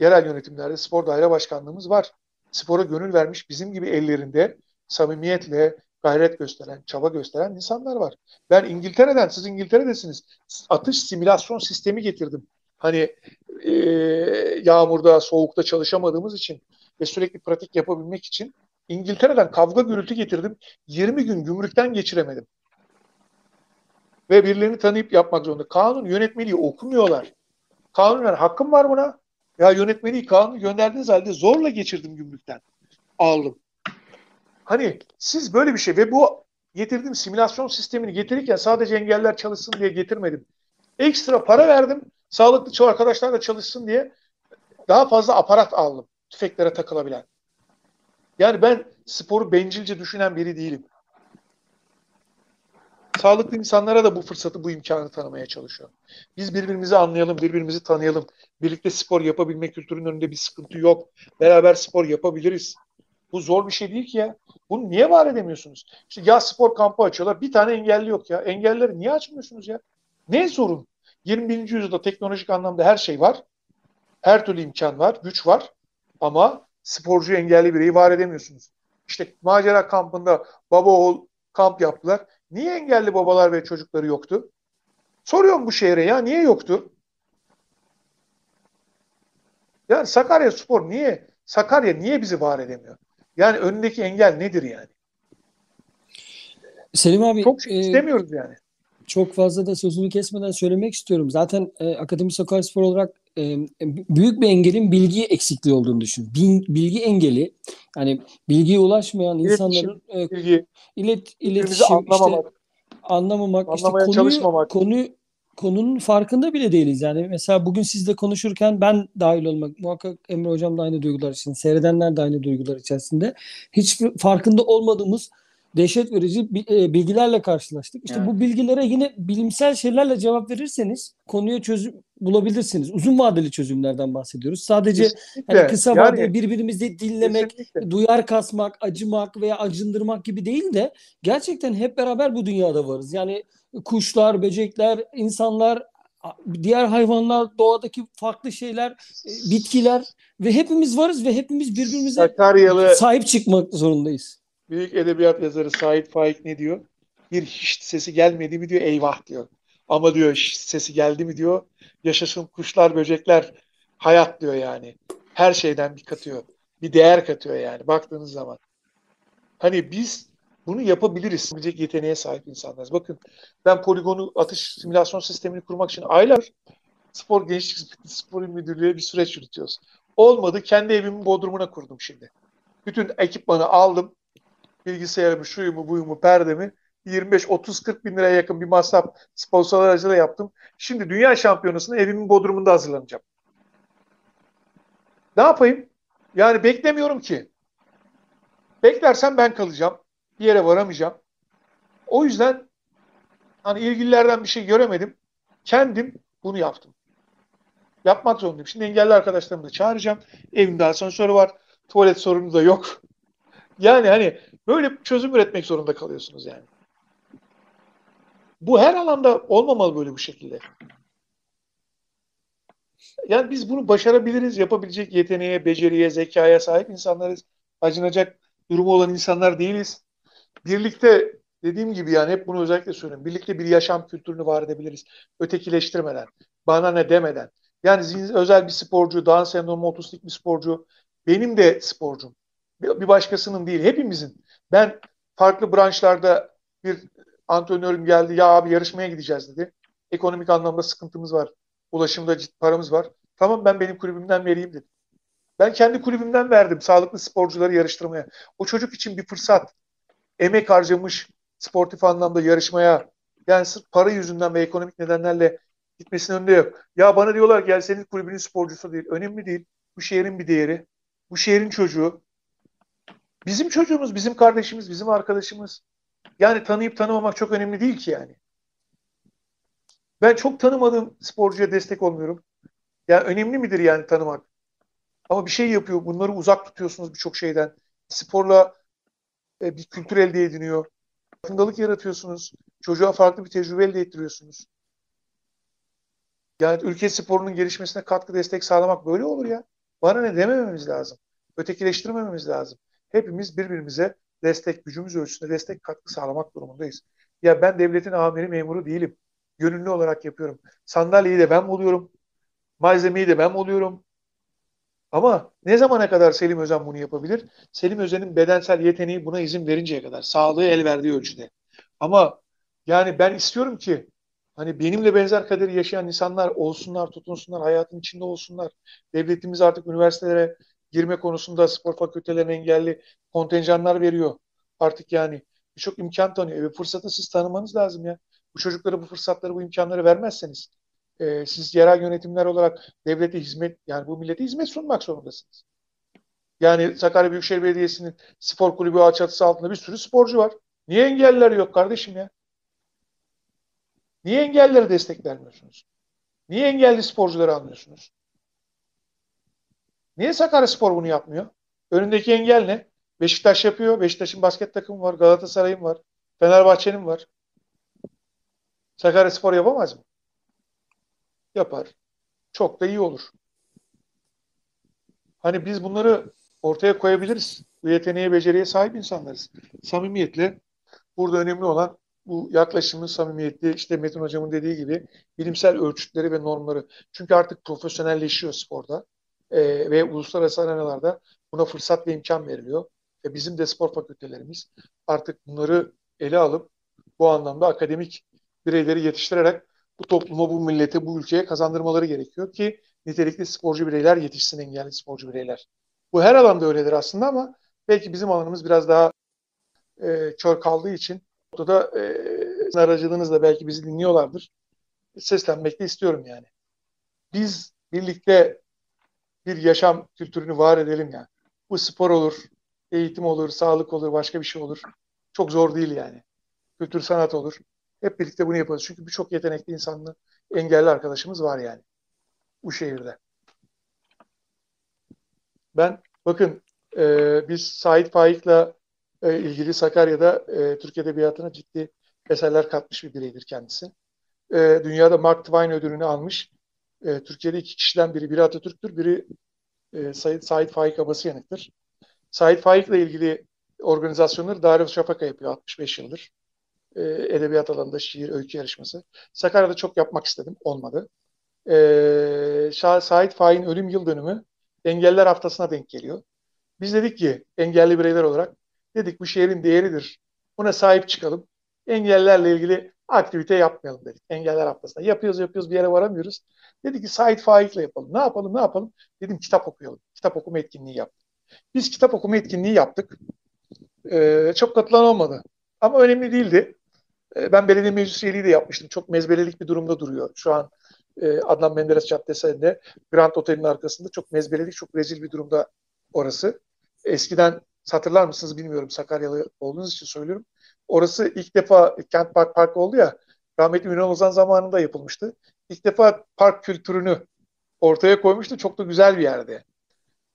Yerel yönetimlerde Spor Daire Başkanlığımız var. Spora gönül vermiş bizim gibi ellerinde samimiyetle gayret gösteren, çaba gösteren insanlar var. Ben İngiltere'den, siz İngiltere'desiniz. Atış simülasyon sistemi getirdim. Hani yağmurda, soğukta çalışamadığımız için ve sürekli pratik yapabilmek için İngiltere'den kavga gürültü getirdim. 20 gün gümrükten geçiremedim. Ve birilerini tanıyıp yapmak zorunda. Kanun yönetmeliği okumuyorlar. Kanunen hakkım var buna. Ya yönetmeliği kanunu gönderdiğiniz halde zorla geçirdim gümrükten. Aldım. Hani siz böyle bir şey ve bu getirdim simülasyon sistemini getirirken sadece engeller çalışsın diye getirmedim. Ekstra para verdim. Sağlıklı arkadaşlar da çalışsın diye daha fazla aparat aldım. Tüfeklere takılabilen. Yani ben sporu bencilce düşünen biri değilim. sağlıklı insanlara da bu fırsatı, bu imkanı tanımaya çalışıyor. Biz birbirimizi anlayalım, birbirimizi tanıyalım. Birlikte spor yapabilmek kültürünün önünde bir sıkıntı yok. Beraber spor yapabiliriz. Bu zor bir şey değil ki ya. Bunu niye var edemiyorsunuz? İşte ya spor kampı açıyorlar. Bir tane engelli yok ya. Engellileri niye açmıyorsunuz ya? Ne sorun? 21. yüzyılda teknolojik anlamda her şey var. Her türlü imkan var, güç var. Ama sporcu engelli bireyi var edemiyorsunuz. İşte macera kampında baba oğul kamp yaptılar. Niye engelli babalar ve çocukları yoktu? Soruyorum bu şehre ya. Niye yoktu? Yani Sakaryaspor niye? Sakarya niye bizi var edemiyor? Yani önündeki engel nedir yani? Selim abi, çok şey istemiyoruz yani. Çok fazla da sözünü kesmeden söylemek istiyorum. Zaten Akademi Sakaryaspor olarak büyük bir engelin bilgi eksikliği olduğunu düşün. Bilgi engeli, yani bilgiye ulaşmayan insanların iletişim anlamamak, işte, anlamaya işte çalışmamak. Konunun farkında bile değiliz yani. Mesela bugün sizle konuşurken ben dahil olmak, muhakkak Emre Hocam da aynı duygular içinde, seyredenler de aynı duygular içerisinde. Hiç farkında olmadığımız dehşet verici bilgilerle karşılaştık. İşte bu bilgilere yine bilimsel şeylerle cevap verirseniz konuya çözüm bulabilirsiniz. Uzun vadeli çözümlerden bahsediyoruz. Sadece hani kısa vadeli birbirimizi dinlemek, duyar kasmak, acımak veya acındırmak gibi değil de gerçekten hep beraber bu dünyada varız. Yani kuşlar, böcekler, insanlar, diğer hayvanlar, doğadaki farklı şeyler, bitkiler ve hepimiz varız ve hepimiz birbirimize sahip çıkmak zorundayız. Büyük edebiyat yazarı Sait Faik ne diyor? Bir hiç sesi gelmedi mi diyor, eyvah diyor. Ama diyor hiç sesi geldi mi diyor, yaşasın kuşlar, böcekler, hayat diyor yani. Her şeyden bir katıyor. Bir değer katıyor yani baktığınız zaman. Hani biz bunu yapabiliriz. Bilecek yeteneğe sahip insanlarız. Bakın ben poligonu atış simülasyon sistemini kurmak için aylar Spor Gençlik Spor Müdürlüğü'ne bir süreç yürütüyoruz. Olmadı, kendi evimin bodrumuna kurdum şimdi. Bütün ekipmanı aldım. Bilgisayarımı, şuyumu, buyumu, perdemi 25-30-40 bin liraya yakın bir masraf sponsorlar aracılığıyla yaptım. Şimdi dünya şampiyonasını evimin bodrumunda hazırlanacağım. Ne yapayım? Yani beklemiyorum ki. Beklersem ben kalacağım. Bir yere varamayacağım. O yüzden hani ilgililerden bir şey göremedim. Kendim bunu yaptım. Yapmak zorundayım. Şimdi engelli arkadaşlarımı da çağıracağım. Evimde asansör var. Tuvalet sorunu da yok. Yani hani böyle çözüm üretmek zorunda kalıyorsunuz yani. Bu her alanda olmamalı böyle bu şekilde. Yani biz bunu başarabiliriz. Yapabilecek yeteneğe, beceriye, zekaya sahip insanlarız. Acınacak durumu olan insanlar değiliz. Birlikte dediğim gibi yani hep bunu özellikle söylüyorum. Birlikte bir yaşam kültürünü var edebiliriz. Ötekileştirmeden, bana ne demeden. Yani özel bir sporcu, Down sendromu otistik bir sporcu, benim de sporcum. Bir başkasının değil, hepimizin. Ben farklı branşlarda bir antrenörüm geldi, ya abi yarışmaya gideceğiz dedi. Ekonomik anlamda sıkıntımız var, ulaşımda paramız var. Tamam, ben benim kulübümden vereyim dedi. Ben kendi kulübümden verdim sağlıklı sporcuları yarıştırmaya. O çocuk için bir fırsat. Emek harcamış sportif anlamda yarışmaya. Yani sırf para yüzünden ve ekonomik nedenlerle gitmesinin önünde yok. Ya bana diyorlar ki yani senin kulübünün sporcusu değil. Önemli değil. Bu şehrin bir değeri. Bu şehrin çocuğu. Bizim çocuğumuz, bizim kardeşimiz, bizim arkadaşımız. Yani tanıyıp tanımamak çok önemli değil ki yani. Ben çok tanımadığım sporcuya destek olmuyorum. Yani önemli midir yani tanımak? Ama bir şey yapıyor. Bunları uzak tutuyorsunuz birçok şeyden. Sporla bir kültür elde ediniyor. Farkındalık yaratıyorsunuz. Çocuğa farklı bir tecrübe elde ettiriyorsunuz. Yani ülke sporunun gelişmesine katkı, destek sağlamak böyle olur ya. Bana ne demememiz lazım. Ötekileştirmememiz lazım. Hepimiz birbirimize destek, gücümüz ölçüsünde destek, katkı sağlamak durumundayız. Ya ben devletin amiri memuru değilim. Gönüllü olarak yapıyorum. Sandalyeyi de ben buluyorum. Malzemeyi de ben buluyorum. Ama ne zamana kadar Selim Özen bunu yapabilir? Selim Özen'in bedensel yeteneği buna izin verinceye kadar. Sağlığı el verdiği ölçüde. Ama yani ben istiyorum ki hani benimle benzer kaderi yaşayan insanlar olsunlar, tutunsunlar, hayatın içinde olsunlar. Devletimiz artık üniversitelere girme konusunda spor fakültelerine engelli kontenjanlar veriyor. Artık yani birçok imkan tanıyor. Fırsatı siz tanımanız lazım ya. Bu çocuklara bu fırsatları, bu imkanları vermezseniz siz yerel yönetimler olarak devlete hizmet, yani bu millete hizmet sunmak zorundasınız. Yani Sakarya Büyükşehir Belediyesi'nin spor kulübü çatısı altında bir sürü sporcu var. Niye engelliler yok kardeşim ya? Niye engellileri desteklenmiyorsunuz? Niye engelli sporcuları almıyorsunuz? Niye Sakaryaspor bunu yapmıyor? Önündeki engel ne? Beşiktaş yapıyor. Beşiktaş'ın basket takımı var. Galatasaray'ın var. Fenerbahçe'nin var. Sakaryaspor yapamaz mı? Yapar. Çok da iyi olur. Hani biz bunları ortaya koyabiliriz. Bu yeteneğe, beceriye sahip insanlarız. Samimiyetle burada önemli olan bu yaklaşımın samimiyeti, işte Metin Hocam'ın dediği gibi bilimsel ölçütleri ve normları. Çünkü artık profesyonelleşiyor sporda ve uluslararası arenalarda buna fırsat ve imkan veriliyor. Ve bizim de spor fakültelerimiz artık bunları ele alıp bu anlamda akademik bireyleri yetiştirerek bu topluma, bu millete, bu ülkeye kazandırmaları gerekiyor ki nitelikli sporcu bireyler yetişsin, engelli sporcu bireyler. Bu her alanda öyledir aslında ama belki bizim alanımız biraz daha kör kaldığı için ortada sizin aracılığınızla belki bizi dinliyorlardır. Seslenmek de istiyorum yani. Biz birlikte bir yaşam kültürünü var edelim yani. Bu spor olur, eğitim olur, sağlık olur, başka bir şey olur. Çok zor değil yani. Kültür, sanat olur. Hep birlikte bunu yapıyoruz. Çünkü birçok yetenekli insanlı, engelli arkadaşımız var yani. Bu şehirde. Ben bakın biz Sait Faik'la ilgili Sakarya'da Türk Edebiyatı'na ciddi eserler katmış bir bireydir kendisi. Dünyada Mark Twain ödülünü almış. Türkiye'de iki kişiden biri Atatürk'tür, biri Sait Faik Abasıyanık'tır. Sait Faik'la ilgili organizasyonları Darüşşafaka yapıyor 65 yıldır. Edebiyat alanında şiir, öykü yarışması. Sakarya'da çok yapmak istedim, olmadı. Sait Faik'in ölüm yıl dönümü Engelliler Haftası'na denk geliyor. Biz dedik ki engelli bireyler olarak dedik bu şehrin değeridir. Buna sahip çıkalım. Engellilerle ilgili aktivite yapmayalım dedik. Engeller Haftası'nda. Yapıyoruz bir yere varamıyoruz. Dedi ki Sait Faik'le yapalım. Ne yapalım? Dedim kitap okuyalım. Kitap okuma etkinliği yaptık. Biz kitap okuma etkinliği yaptık. Çok katılan olmadı. Ama önemli değildi. Ben belediye meclis üyeliği de yapmıştım. Çok mezbelelik bir durumda duruyor. Şu an Adnan Menderes Caddesi'nde Grand Otel'in arkasında çok mezbelelik, çok rezil bir durumda orası. Eskiden hatırlar mısınız bilmiyorum. Sakaryalı olduğunuz için söylüyorum. Orası ilk defa Kent Park oldu ya. Rahmetli Ünal Ozan zamanında yapılmıştı. İlk defa park kültürünü ortaya koymuştu. Çok da güzel bir yerdi.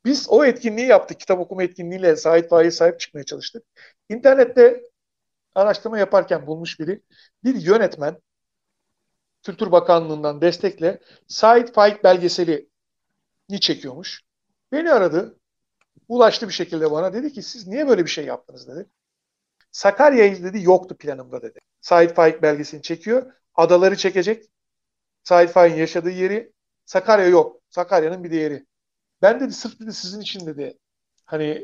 Biz o etkinliği yaptık. Kitap okuma etkinliğiyle Sait Faik'e sahip çıkmaya çalıştık. İnternette araştırma yaparken bulmuş biri. Bir yönetmen Kültür Bakanlığı'ndan destekle Sait Faik belgeselini çekiyormuş. Beni aradı. Ulaştı bir şekilde bana. Dedi ki siz niye böyle bir şey yaptınız dedi. Sakarya'yı dedi yoktu planımda dedi. Sait Faik belgesini çekiyor. Adaları çekecek. Sait Faik'in yaşadığı yeri. Sakarya yok. Sakarya'nın bir değeri. Ben dedi sırf dedi sizin için dedi hani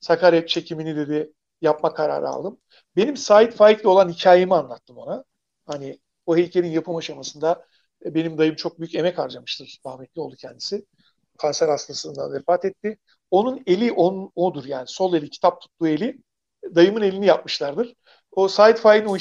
Sakarya çekimini dedi yapma kararı aldım. Benim Sait Faik'le olan hikayemi anlattım ona. Hani o heykelin yapım aşamasında benim dayım çok büyük emek harcamıştır. Rahmetli oldu kendisi. Kanser hastasından vefat etti. Onun eli odur yani. Sol eli, kitap tuttuğu eli. Dayımın elini yapmışlardır. O Sait Faik'in o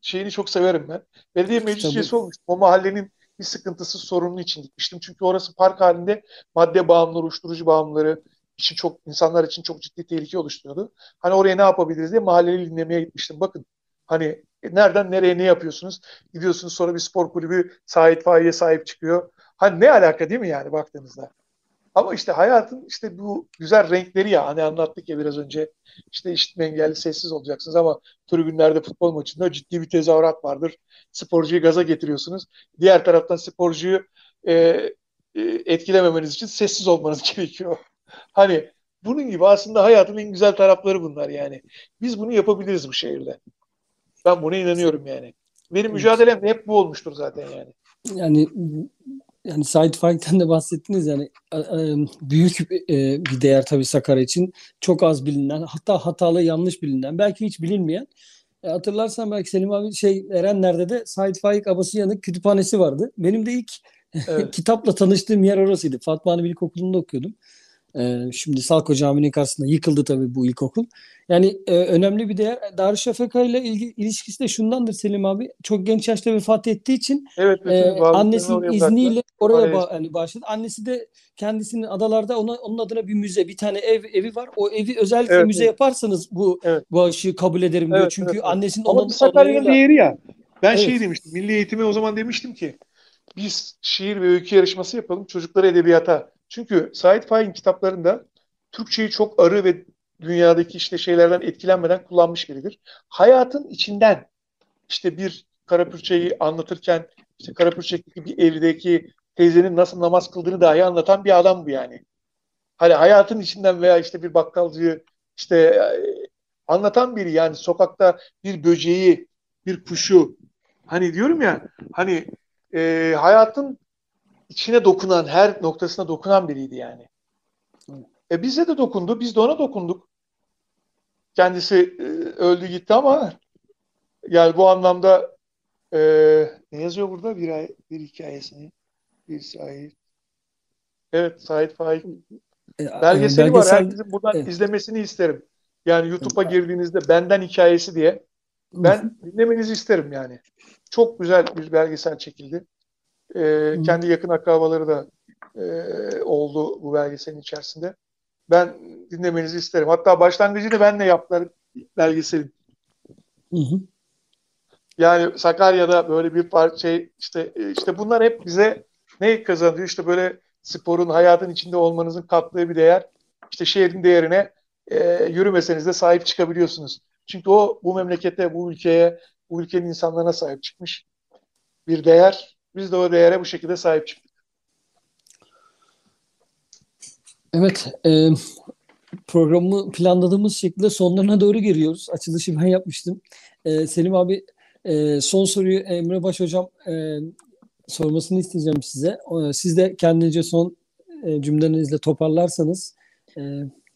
şeyini çok severim ben. Belediye meclis üyesi olmuş. O mahallenin bir sıkıntısı, sorunlu için gitmiştim. Çünkü orası park halinde madde bağımlıları, uyuşturucu bağımlıları için çok, insanlar için çok ciddi tehlike oluşturuyordu. Hani oraya ne yapabiliriz diye mahalleli dinlemeye gitmiştim. Bakın hani nereden nereye ne yapıyorsunuz? Gidiyorsunuz sonra bir spor kulübü Sait Faik'e sahip çıkıyor. Hani ne alaka değil mi yani baktığınızda? Ama işte hayatın işte bu güzel renkleri ya hani anlattık ya biraz önce işte işitme engelli sessiz olacaksınız ama tribünlerde futbol maçında ciddi bir tezahürat vardır. Sporcuyu gaza getiriyorsunuz. Diğer taraftan sporcuyu etkilememeniz için sessiz olmanız gerekiyor. Hani bunun gibi aslında hayatın en güzel tarafları bunlar yani. Biz bunu yapabiliriz bu şehirde. Ben buna inanıyorum yani. Benim mücadelem de hep bu olmuştur zaten yani. Yani Sait Faik'ten de bahsettiniz yani büyük bir değer tabii Sakarya için. Çok az bilinen, hatta hatalı yanlış bilinen, belki hiç bilinmeyen. Hatırlarsan belki Selim abi Erenler'de de Sait Faik Abasıyanık kütüphanesi vardı. Benim de ilk kitapla tanıştığım yer orasıydı. Fatma Hanım İlkokulu'nda okuyordum. Şimdi Salko Camii'nin karşısında yıkıldı tabii bu ilkokul. Yani önemli bir değer. Darüşşafaka ile ilişkisi de şundandır Selim abi. Çok genç yaşta vefat ettiği için annesinin izniyle oraya başladı. Annesi de kendisinin adalarda onun adına bir müze, bir tane evi var. O evi özellikle müze yaparsanız bu bağışı kabul ederim diyor. Çünkü annesinin onun adına... Ama Sakarya'nın değeri ya. Ben evet. Şey demiştim, milli eğitime o zaman demiştim ki biz şiir ve öykü yarışması yapalım, çocukları edebiyata. Çünkü Sait Faik'in kitaplarında Türkçeyi çok arı ve dünyadaki işte şeylerden etkilenmeden kullanmış biridir. Hayatın içinden işte bir Karapürçe'yi anlatırken işte Karapürçek'teki bir evdeki teyzenin nasıl namaz kıldığını dahi anlatan bir adam bu yani. Hani hayatın içinden veya işte bir bakkalcıyı işte anlatan biri yani, sokakta bir böceği, bir kuşu, hani diyorum ya hani hayatın içine dokunan, her noktasına dokunan biriydi yani. Bize de dokundu, biz de ona dokunduk. Kendisi öldü gitti ama yani bu anlamda ne yazıyor burada? Bir hikayesini. Bir Sait. Evet, Sait Faik. Belgeseli var. Herkesin buradan izlemesini isterim. Yani YouTube'a girdiğinizde Benden Hikayesi diye. Ben dinlemenizi isterim yani. Çok güzel bir belgesel çekildi. Kendi yakın akrabaları da oldu bu belgeselin içerisinde. Ben dinlemenizi isterim. Hatta başlangıcını benle yaptılar belgeselin. Yani Sakarya'da böyle bir parça işte bunlar hep bize ne kazandırıyor? İşte böyle sporun, hayatın içinde olmanızın kattığı bir değer. İşte şehrin değerine yürümeseniz de sahip çıkabiliyorsunuz. Çünkü o bu memlekete, bu ülkeye, bu ülkenin insanlarına sahip çıkmış bir değer. Biz de o değere bu şekilde sahip çıktık. Evet, programı planladığımız şekilde sonlarına doğru geliyoruz. Açılışı ben yapmıştım. Selim abi, son soruyu Emre Baş Hocam sormasını isteyeceğim size. Siz de kendince son cümlenizle toparlarsanız.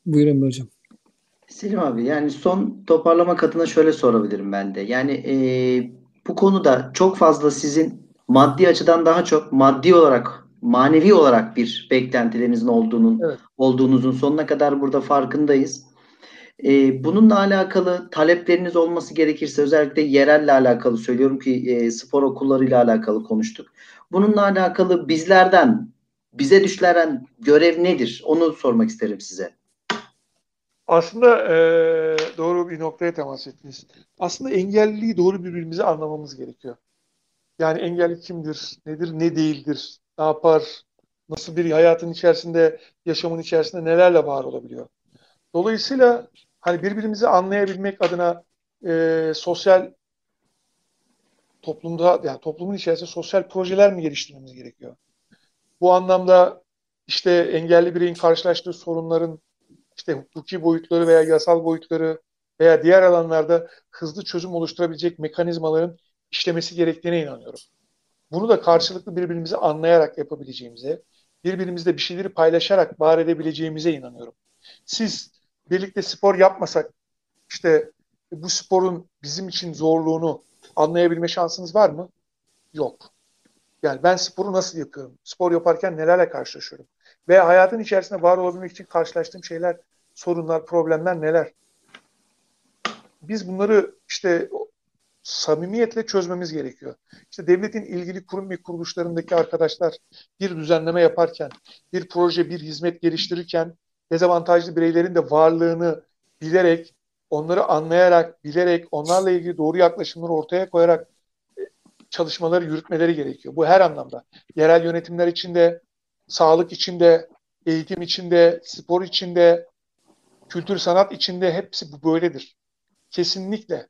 Buyur Emre Hocam. Selim abi, yani son toparlamak adına şöyle sorabilirim ben de. Yani bu konuda çok fazla sizin maddi açıdan daha çok maddi olarak, manevi olarak bir beklentilerinizin olduğunuzun sonuna kadar burada farkındayız. Bununla alakalı talepleriniz olması gerekirse, özellikle yerelle alakalı söylüyorum ki spor okullarıyla alakalı konuştuk. Bununla alakalı bize düşen görev nedir? Onu sormak isterim size. Aslında doğru bir noktaya temas ettiniz. Aslında engelliliği doğru birbirimize anlamamız gerekiyor. Yani engelli kimdir, nedir, ne değildir, ne yapar, nasıl bir hayatın içerisinde, yaşamın içerisinde nelerle var olabiliyor. Dolayısıyla hani birbirimizi anlayabilmek adına sosyal toplumda, yani toplumun içerisinde sosyal projeler mi geliştirmemiz gerekiyor? Bu anlamda işte engelli bireyin karşılaştığı sorunların işte hukuki boyutları veya yasal boyutları veya diğer alanlarda hızlı çözüm oluşturabilecek mekanizmaların işlemesi gerektiğine inanıyorum. Bunu da karşılıklı birbirimizi anlayarak yapabileceğimize, birbirimizle bir şeyleri paylaşarak var edebileceğimize inanıyorum. Siz birlikte spor yapmasak, işte bu sporun bizim için zorluğunu anlayabilme şansınız var mı? Yok. Yani ben sporu nasıl yapıyorum? Spor yaparken nelerle karşılaşıyorum? Veya hayatın içerisinde var olabilmek için karşılaştığım şeyler, sorunlar, problemler neler? Biz bunları işte samimiyetle çözmemiz gerekiyor. İşte devletin ilgili kurum ve kuruluşlarındaki arkadaşlar bir düzenleme yaparken, bir proje, bir hizmet geliştirirken dezavantajlı bireylerin de varlığını bilerek, onları anlayarak, bilerek, onlarla ilgili doğru yaklaşımları ortaya koyarak çalışmaları yürütmeleri gerekiyor. Bu her anlamda. Yerel yönetimler içinde, sağlık içinde, eğitim içinde, spor içinde, kültür sanat içinde hepsi bu böyledir. Kesinlikle.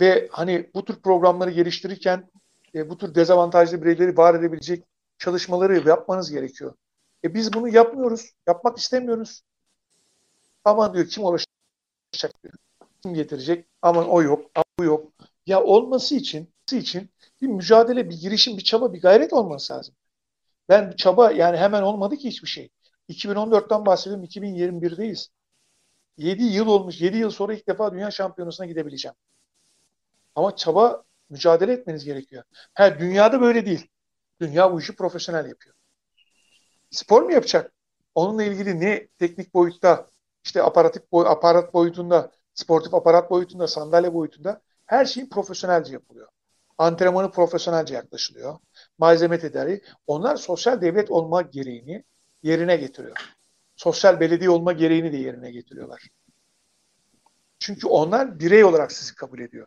Ve hani bu tür programları geliştirirken bu tür dezavantajlı bireyleri var edebilecek çalışmaları yapmanız gerekiyor. Biz bunu yapmıyoruz, yapmak istemiyoruz. Aman diyor, kim uğraşacak, kim getirecek, aman o yok, bu yok. Ya olması için bir mücadele, bir girişim, bir çaba, bir gayret olması lazım. Ben çaba, yani hemen olmadı ki hiçbir şey. 2014'ten bahsediyorum, 2021'deyiz. 7 yıl olmuş, 7 yıl sonra ilk defa Dünya Şampiyonası'na gidebileceğim. Ama çaba, mücadele etmeniz gerekiyor. Ha, dünyada böyle değil. Dünya bu işi profesyonel yapıyor. Spor mu yapacak? Onunla ilgili ne teknik boyutta, işte aparat boyutunda, sportif aparat boyutunda, sandalye boyutunda her şey profesyonelce yapılıyor. Antrenmanı profesyonelce yaklaşılıyor. Malzeme tedariği. Onlar sosyal devlet olma gereğini yerine getiriyor. Sosyal belediye olma gereğini de yerine getiriyorlar. Çünkü onlar birey olarak sizi kabul ediyor.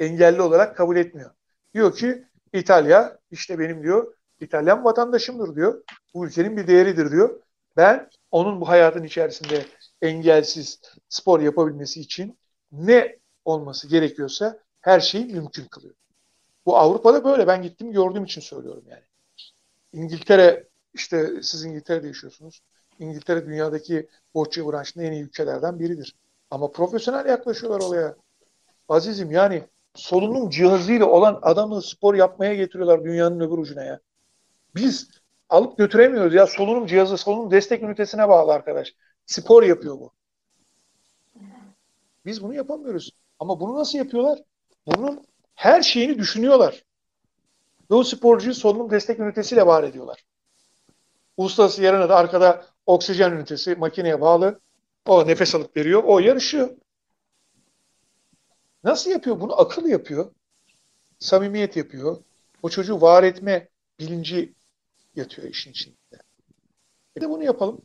engelli olarak kabul etmiyor. Diyor ki İtalya işte benim diyor İtalyan vatandaşımdır diyor. Bu ülkenin bir değeridir diyor. Ben onun bu hayatın içerisinde engelsiz spor yapabilmesi için ne olması gerekiyorsa her şeyi mümkün kılıyor. Bu Avrupa'da böyle. Ben gittim gördüğüm için söylüyorum yani. İngiltere, işte siz İngiltere'de yaşıyorsunuz. İngiltere dünyadaki Boccia branşında en iyi ülkelerden biridir. Ama profesyonel yaklaşıyorlar olaya. Azizim yani solunum cihazıyla olan adamı spor yapmaya getiriyorlar dünyanın öbür ucuna ya. Biz alıp götüremiyoruz ya. Solunum cihazı, solunum destek ünitesine bağlı arkadaş. Spor yapıyor bu. Biz bunu yapamıyoruz. Ama bunu nasıl yapıyorlar? Bunun her şeyini düşünüyorlar. Ve o sporcuyu solunum destek ünitesiyle var ediyorlar. Uluslararası yarına da arkada oksijen ünitesi makineye bağlı. O nefes alıp veriyor. O yarışıyor. Nasıl yapıyor? Bunu akıl yapıyor. Samimiyet yapıyor. O çocuğu var etme bilinci yatıyor işin içinde. Bir de bunu yapalım.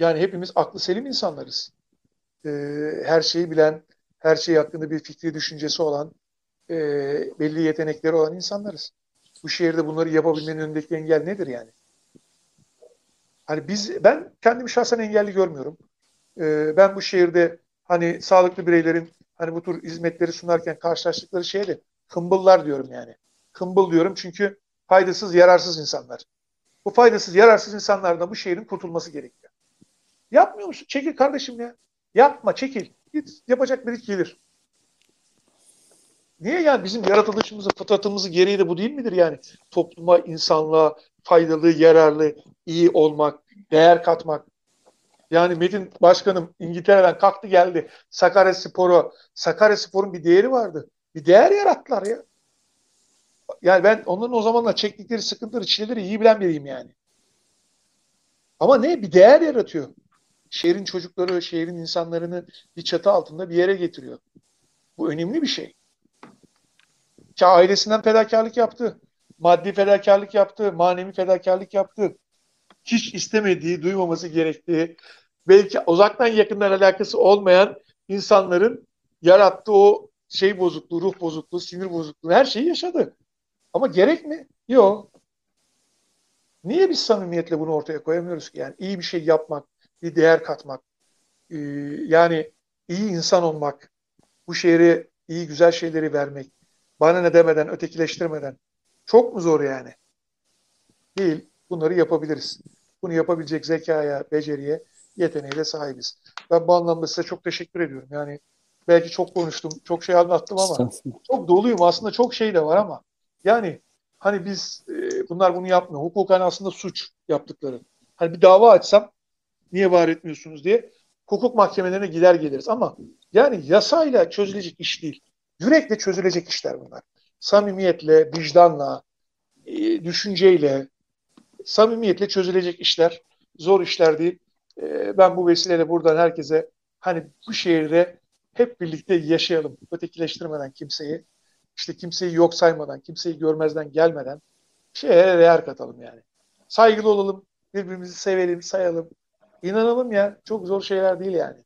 Yani hepimiz aklı selim insanlarız. Her şeyi bilen, her şey hakkında bir fikri düşüncesi olan, belli yetenekleri olan insanlarız. Bu şehirde bunları yapabilmenin önündeki engel nedir yani? Hani ben kendimi şahsen engelli görmüyorum. Ben bu şehirde hani sağlıklı bireylerin hani bu tür hizmetleri sunarken karşılaştıkları şeye de kımbıllar diyorum yani. Kımbıl diyorum çünkü faydasız, yararsız insanlar. Bu faydasız, yararsız insanlardan bu şehrin kurtulması gerekiyor. Yapmıyor musun? Çekil kardeşim ya. Yapma, çekil. Git, yapacak biri gelir. Niye yani? Bizim yaratılışımızı, fıtratımızı gereği de bu değil midir yani? Topluma, insanlığa faydalı, yararlı, iyi olmak, değer katmak. Yani Metin Başkanım İngiltere'den kalktı geldi. Sakaryaspor'un bir değeri vardı. Bir değer yarattılar ya. Yani ben onların o zamanla çektikleri sıkıntıları, çileleri iyi bilen biriyim yani. Ama ne? Bir değer yaratıyor. Şehrin çocukları, şehrin insanlarını bir çatı altında bir yere getiriyor. Bu önemli bir şey. Ki ailesinden fedakarlık yaptı. Maddi fedakarlık yaptı. Manevi fedakarlık yaptı. Hiç istemediği, duymaması gerektiği, belki uzaktan yakından alakası olmayan insanların yarattığı o şey bozukluğu, ruh bozukluğu, sinir bozukluğu her şeyi yaşadı. Ama gerek mi? Yok. Niye biz samimiyetle bunu ortaya koyamıyoruz ki? Yani iyi bir şey yapmak, bir değer katmak, yani iyi insan olmak, bu şehre iyi güzel şeyleri vermek, bana ne demeden, ötekileştirmeden çok mu zor yani? Değil. Bunları yapabiliriz. Bunu yapabilecek zekaya, beceriye, yeteneğe de sahibiz. Ben bu anlamda size çok teşekkür ediyorum. Yani belki çok konuştum, çok şey anlattım ama çok doluyum. Aslında çok şey de var ama yani hani biz bunlar bunu yapmıyor. Hukuken aslında suç yaptıkları. Hani bir dava açsam niye var etmiyorsunuz diye hukuk mahkemelerine gider geliriz ama yani yasayla çözülecek iş değil. Yürekle çözülecek işler bunlar. Samimiyetle, vicdanla, düşünceyle, samimiyetle çözülecek işler, zor işler değil. Ben bu vesileyle buradan herkese hani bu şehirde hep birlikte yaşayalım. Ötekileştirmeden kimseyi, işte kimseyi yok saymadan, kimseyi görmezden gelmeden şehre değer katalım yani. Saygılı olalım, birbirimizi sevelim, sayalım. İnanalım ya, çok zor şeyler değil yani.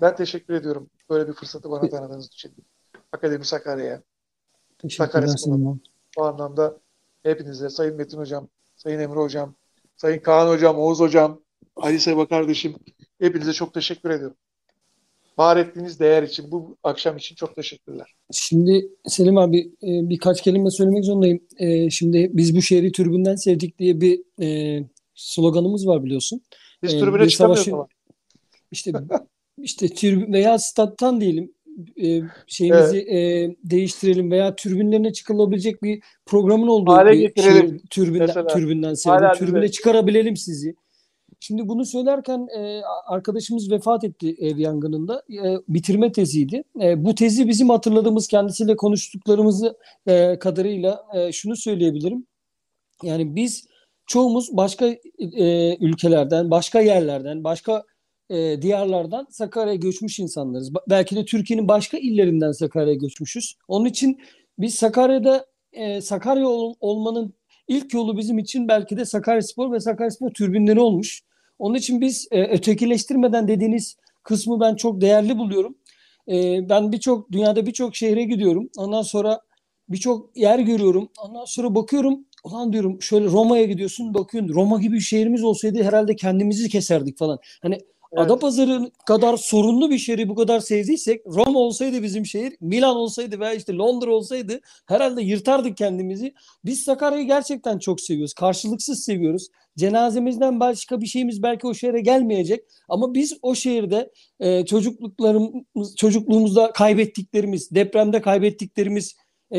Ben teşekkür ediyorum böyle bir fırsatı bana tanıdığınız için. Akademi Sakarya'ya. Sakaryaspor'a. Bu anlamda hepinize, Sayın Metin Hocam, Sayın Emre Hocam, Sayın Kaan Hocam, Oğuz Hocam, Ali Sabah kardeşim, hepinize çok teşekkür ediyorum. Var ettiğiniz değer için, bu akşam için çok teşekkürler. Şimdi Selim abi birkaç kelime söylemek zorundayım. Şimdi biz bu şehri türbünden sevdik diye bir sloganımız var biliyorsun. Biz türbüne çıkamıyoruz ama. İşte türbün veya stat'tan diyelim. Şeyimizi evet, değiştirelim veya türbünlerine çıkılabilecek bir programın olduğu hale bir şey, türbünden sevdim. Türbüne çıkarabilelim sizi. Şimdi bunu söylerken arkadaşımız vefat etti ev yangınında. Bitirme teziydi. Bu tezi bizim hatırladığımız, kendisiyle konuştuklarımızı kadarıyla şunu söyleyebilirim. Yani biz çoğumuz başka ülkelerden, başka yerlerden, başka diyarlardan Sakarya'ya göçmüş insanlarız. Belki de Türkiye'nin başka illerinden Sakarya'ya göçmüşüz. Onun için biz Sakarya'da Sakarya olmanın ilk yolu bizim için belki de Sakaryaspor ve Sakaryaspor türbünleri olmuş. Onun için biz ötekileştirmeden dediğiniz kısmı ben çok değerli buluyorum. Ben dünyada birçok şehre gidiyorum. Ondan sonra birçok yer görüyorum. Ondan sonra bakıyorum, ulan diyorum, şöyle Roma'ya gidiyorsun, bakıyorsun. Roma gibi bir şehrimiz olsaydı herhalde kendimizi keserdik falan. Hani evet. Adapazarı kadar sorunlu bir şehri bu kadar sevdiysek, Roma olsaydı bizim şehir, Milan olsaydı veya işte Londra olsaydı herhalde yırtardık kendimizi. Biz Sakarya'yı gerçekten çok seviyoruz. Karşılıksız seviyoruz. Cenazemizden başka bir şeyimiz belki o şehre gelmeyecek. Ama biz o şehirde çocukluğumuzda kaybettiklerimiz, depremde kaybettiklerimiz,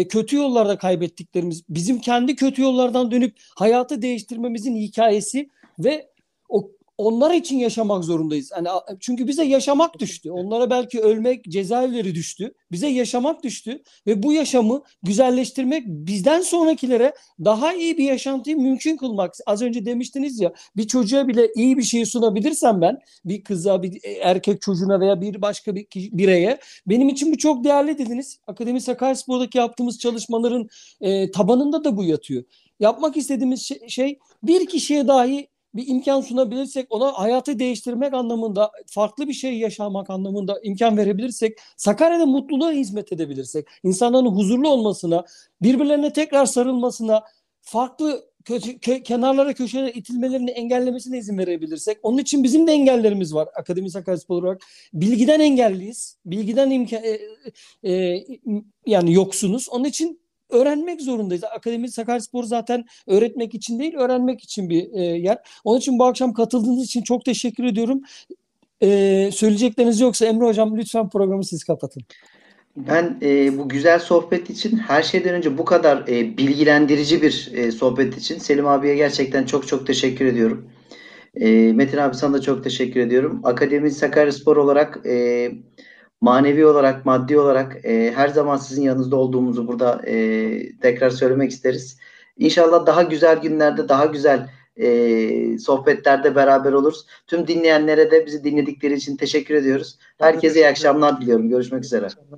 kötü yollarda kaybettiklerimiz, bizim kendi kötü yollardan dönüp hayatı değiştirmemizin hikayesi ve onlar için yaşamak zorundayız. Yani çünkü bize yaşamak düştü. Onlara belki ölmek, cezaevleri düştü. Bize yaşamak düştü ve bu yaşamı güzelleştirmek, bizden sonrakilere daha iyi bir yaşantıyı mümkün kılmak. Az önce demiştiniz ya, bir çocuğa bile iyi bir şey sunabilirsem ben, bir kıza, bir erkek çocuğuna veya bir başka bir bireye, benim için bu çok değerli dediniz. Akademi Sakaryaspor'daki yaptığımız çalışmaların tabanında da bu yatıyor. Yapmak istediğimiz şey, bir kişiye dahi bir imkan sunabilirsek, ona hayatı değiştirmek anlamında, farklı bir şey yaşamak anlamında imkan verebilirsek, Sakarya'da mutluluğa hizmet edebilirsek, insanların huzurlu olmasına, birbirlerine tekrar sarılmasına, farklı kenarlara, köşelere itilmelerini engellemesine izin verebilirsek, onun için bizim de engellerimiz var. Akademi Sakaryaspor olarak bilgiden engelliyiz, bilgiden yani yoksunuz. Onun için öğrenmek zorundayız. Akademi Sakaryaspor zaten öğretmek için değil, öğrenmek için bir yer. Onun için bu akşam katıldığınız için çok teşekkür ediyorum. Söyleyecekleriniz yoksa Emre Hocam, lütfen programı siz kapatın. Ben bu güzel sohbet için, her şeyden önce bu kadar bilgilendirici bir sohbet için Selim abiye gerçekten çok çok teşekkür ediyorum. Metin abi, sana da çok teşekkür ediyorum. Akademi Sakaryaspor olarak manevi olarak, maddi olarak her zaman sizin yanınızda olduğumuzu burada tekrar söylemek isteriz. İnşallah daha güzel günlerde, daha güzel sohbetlerde beraber oluruz. Tüm dinleyenlere de bizi dinledikleri için teşekkür ediyoruz. Herkese iyi akşamlar diliyorum. Görüşmek üzere.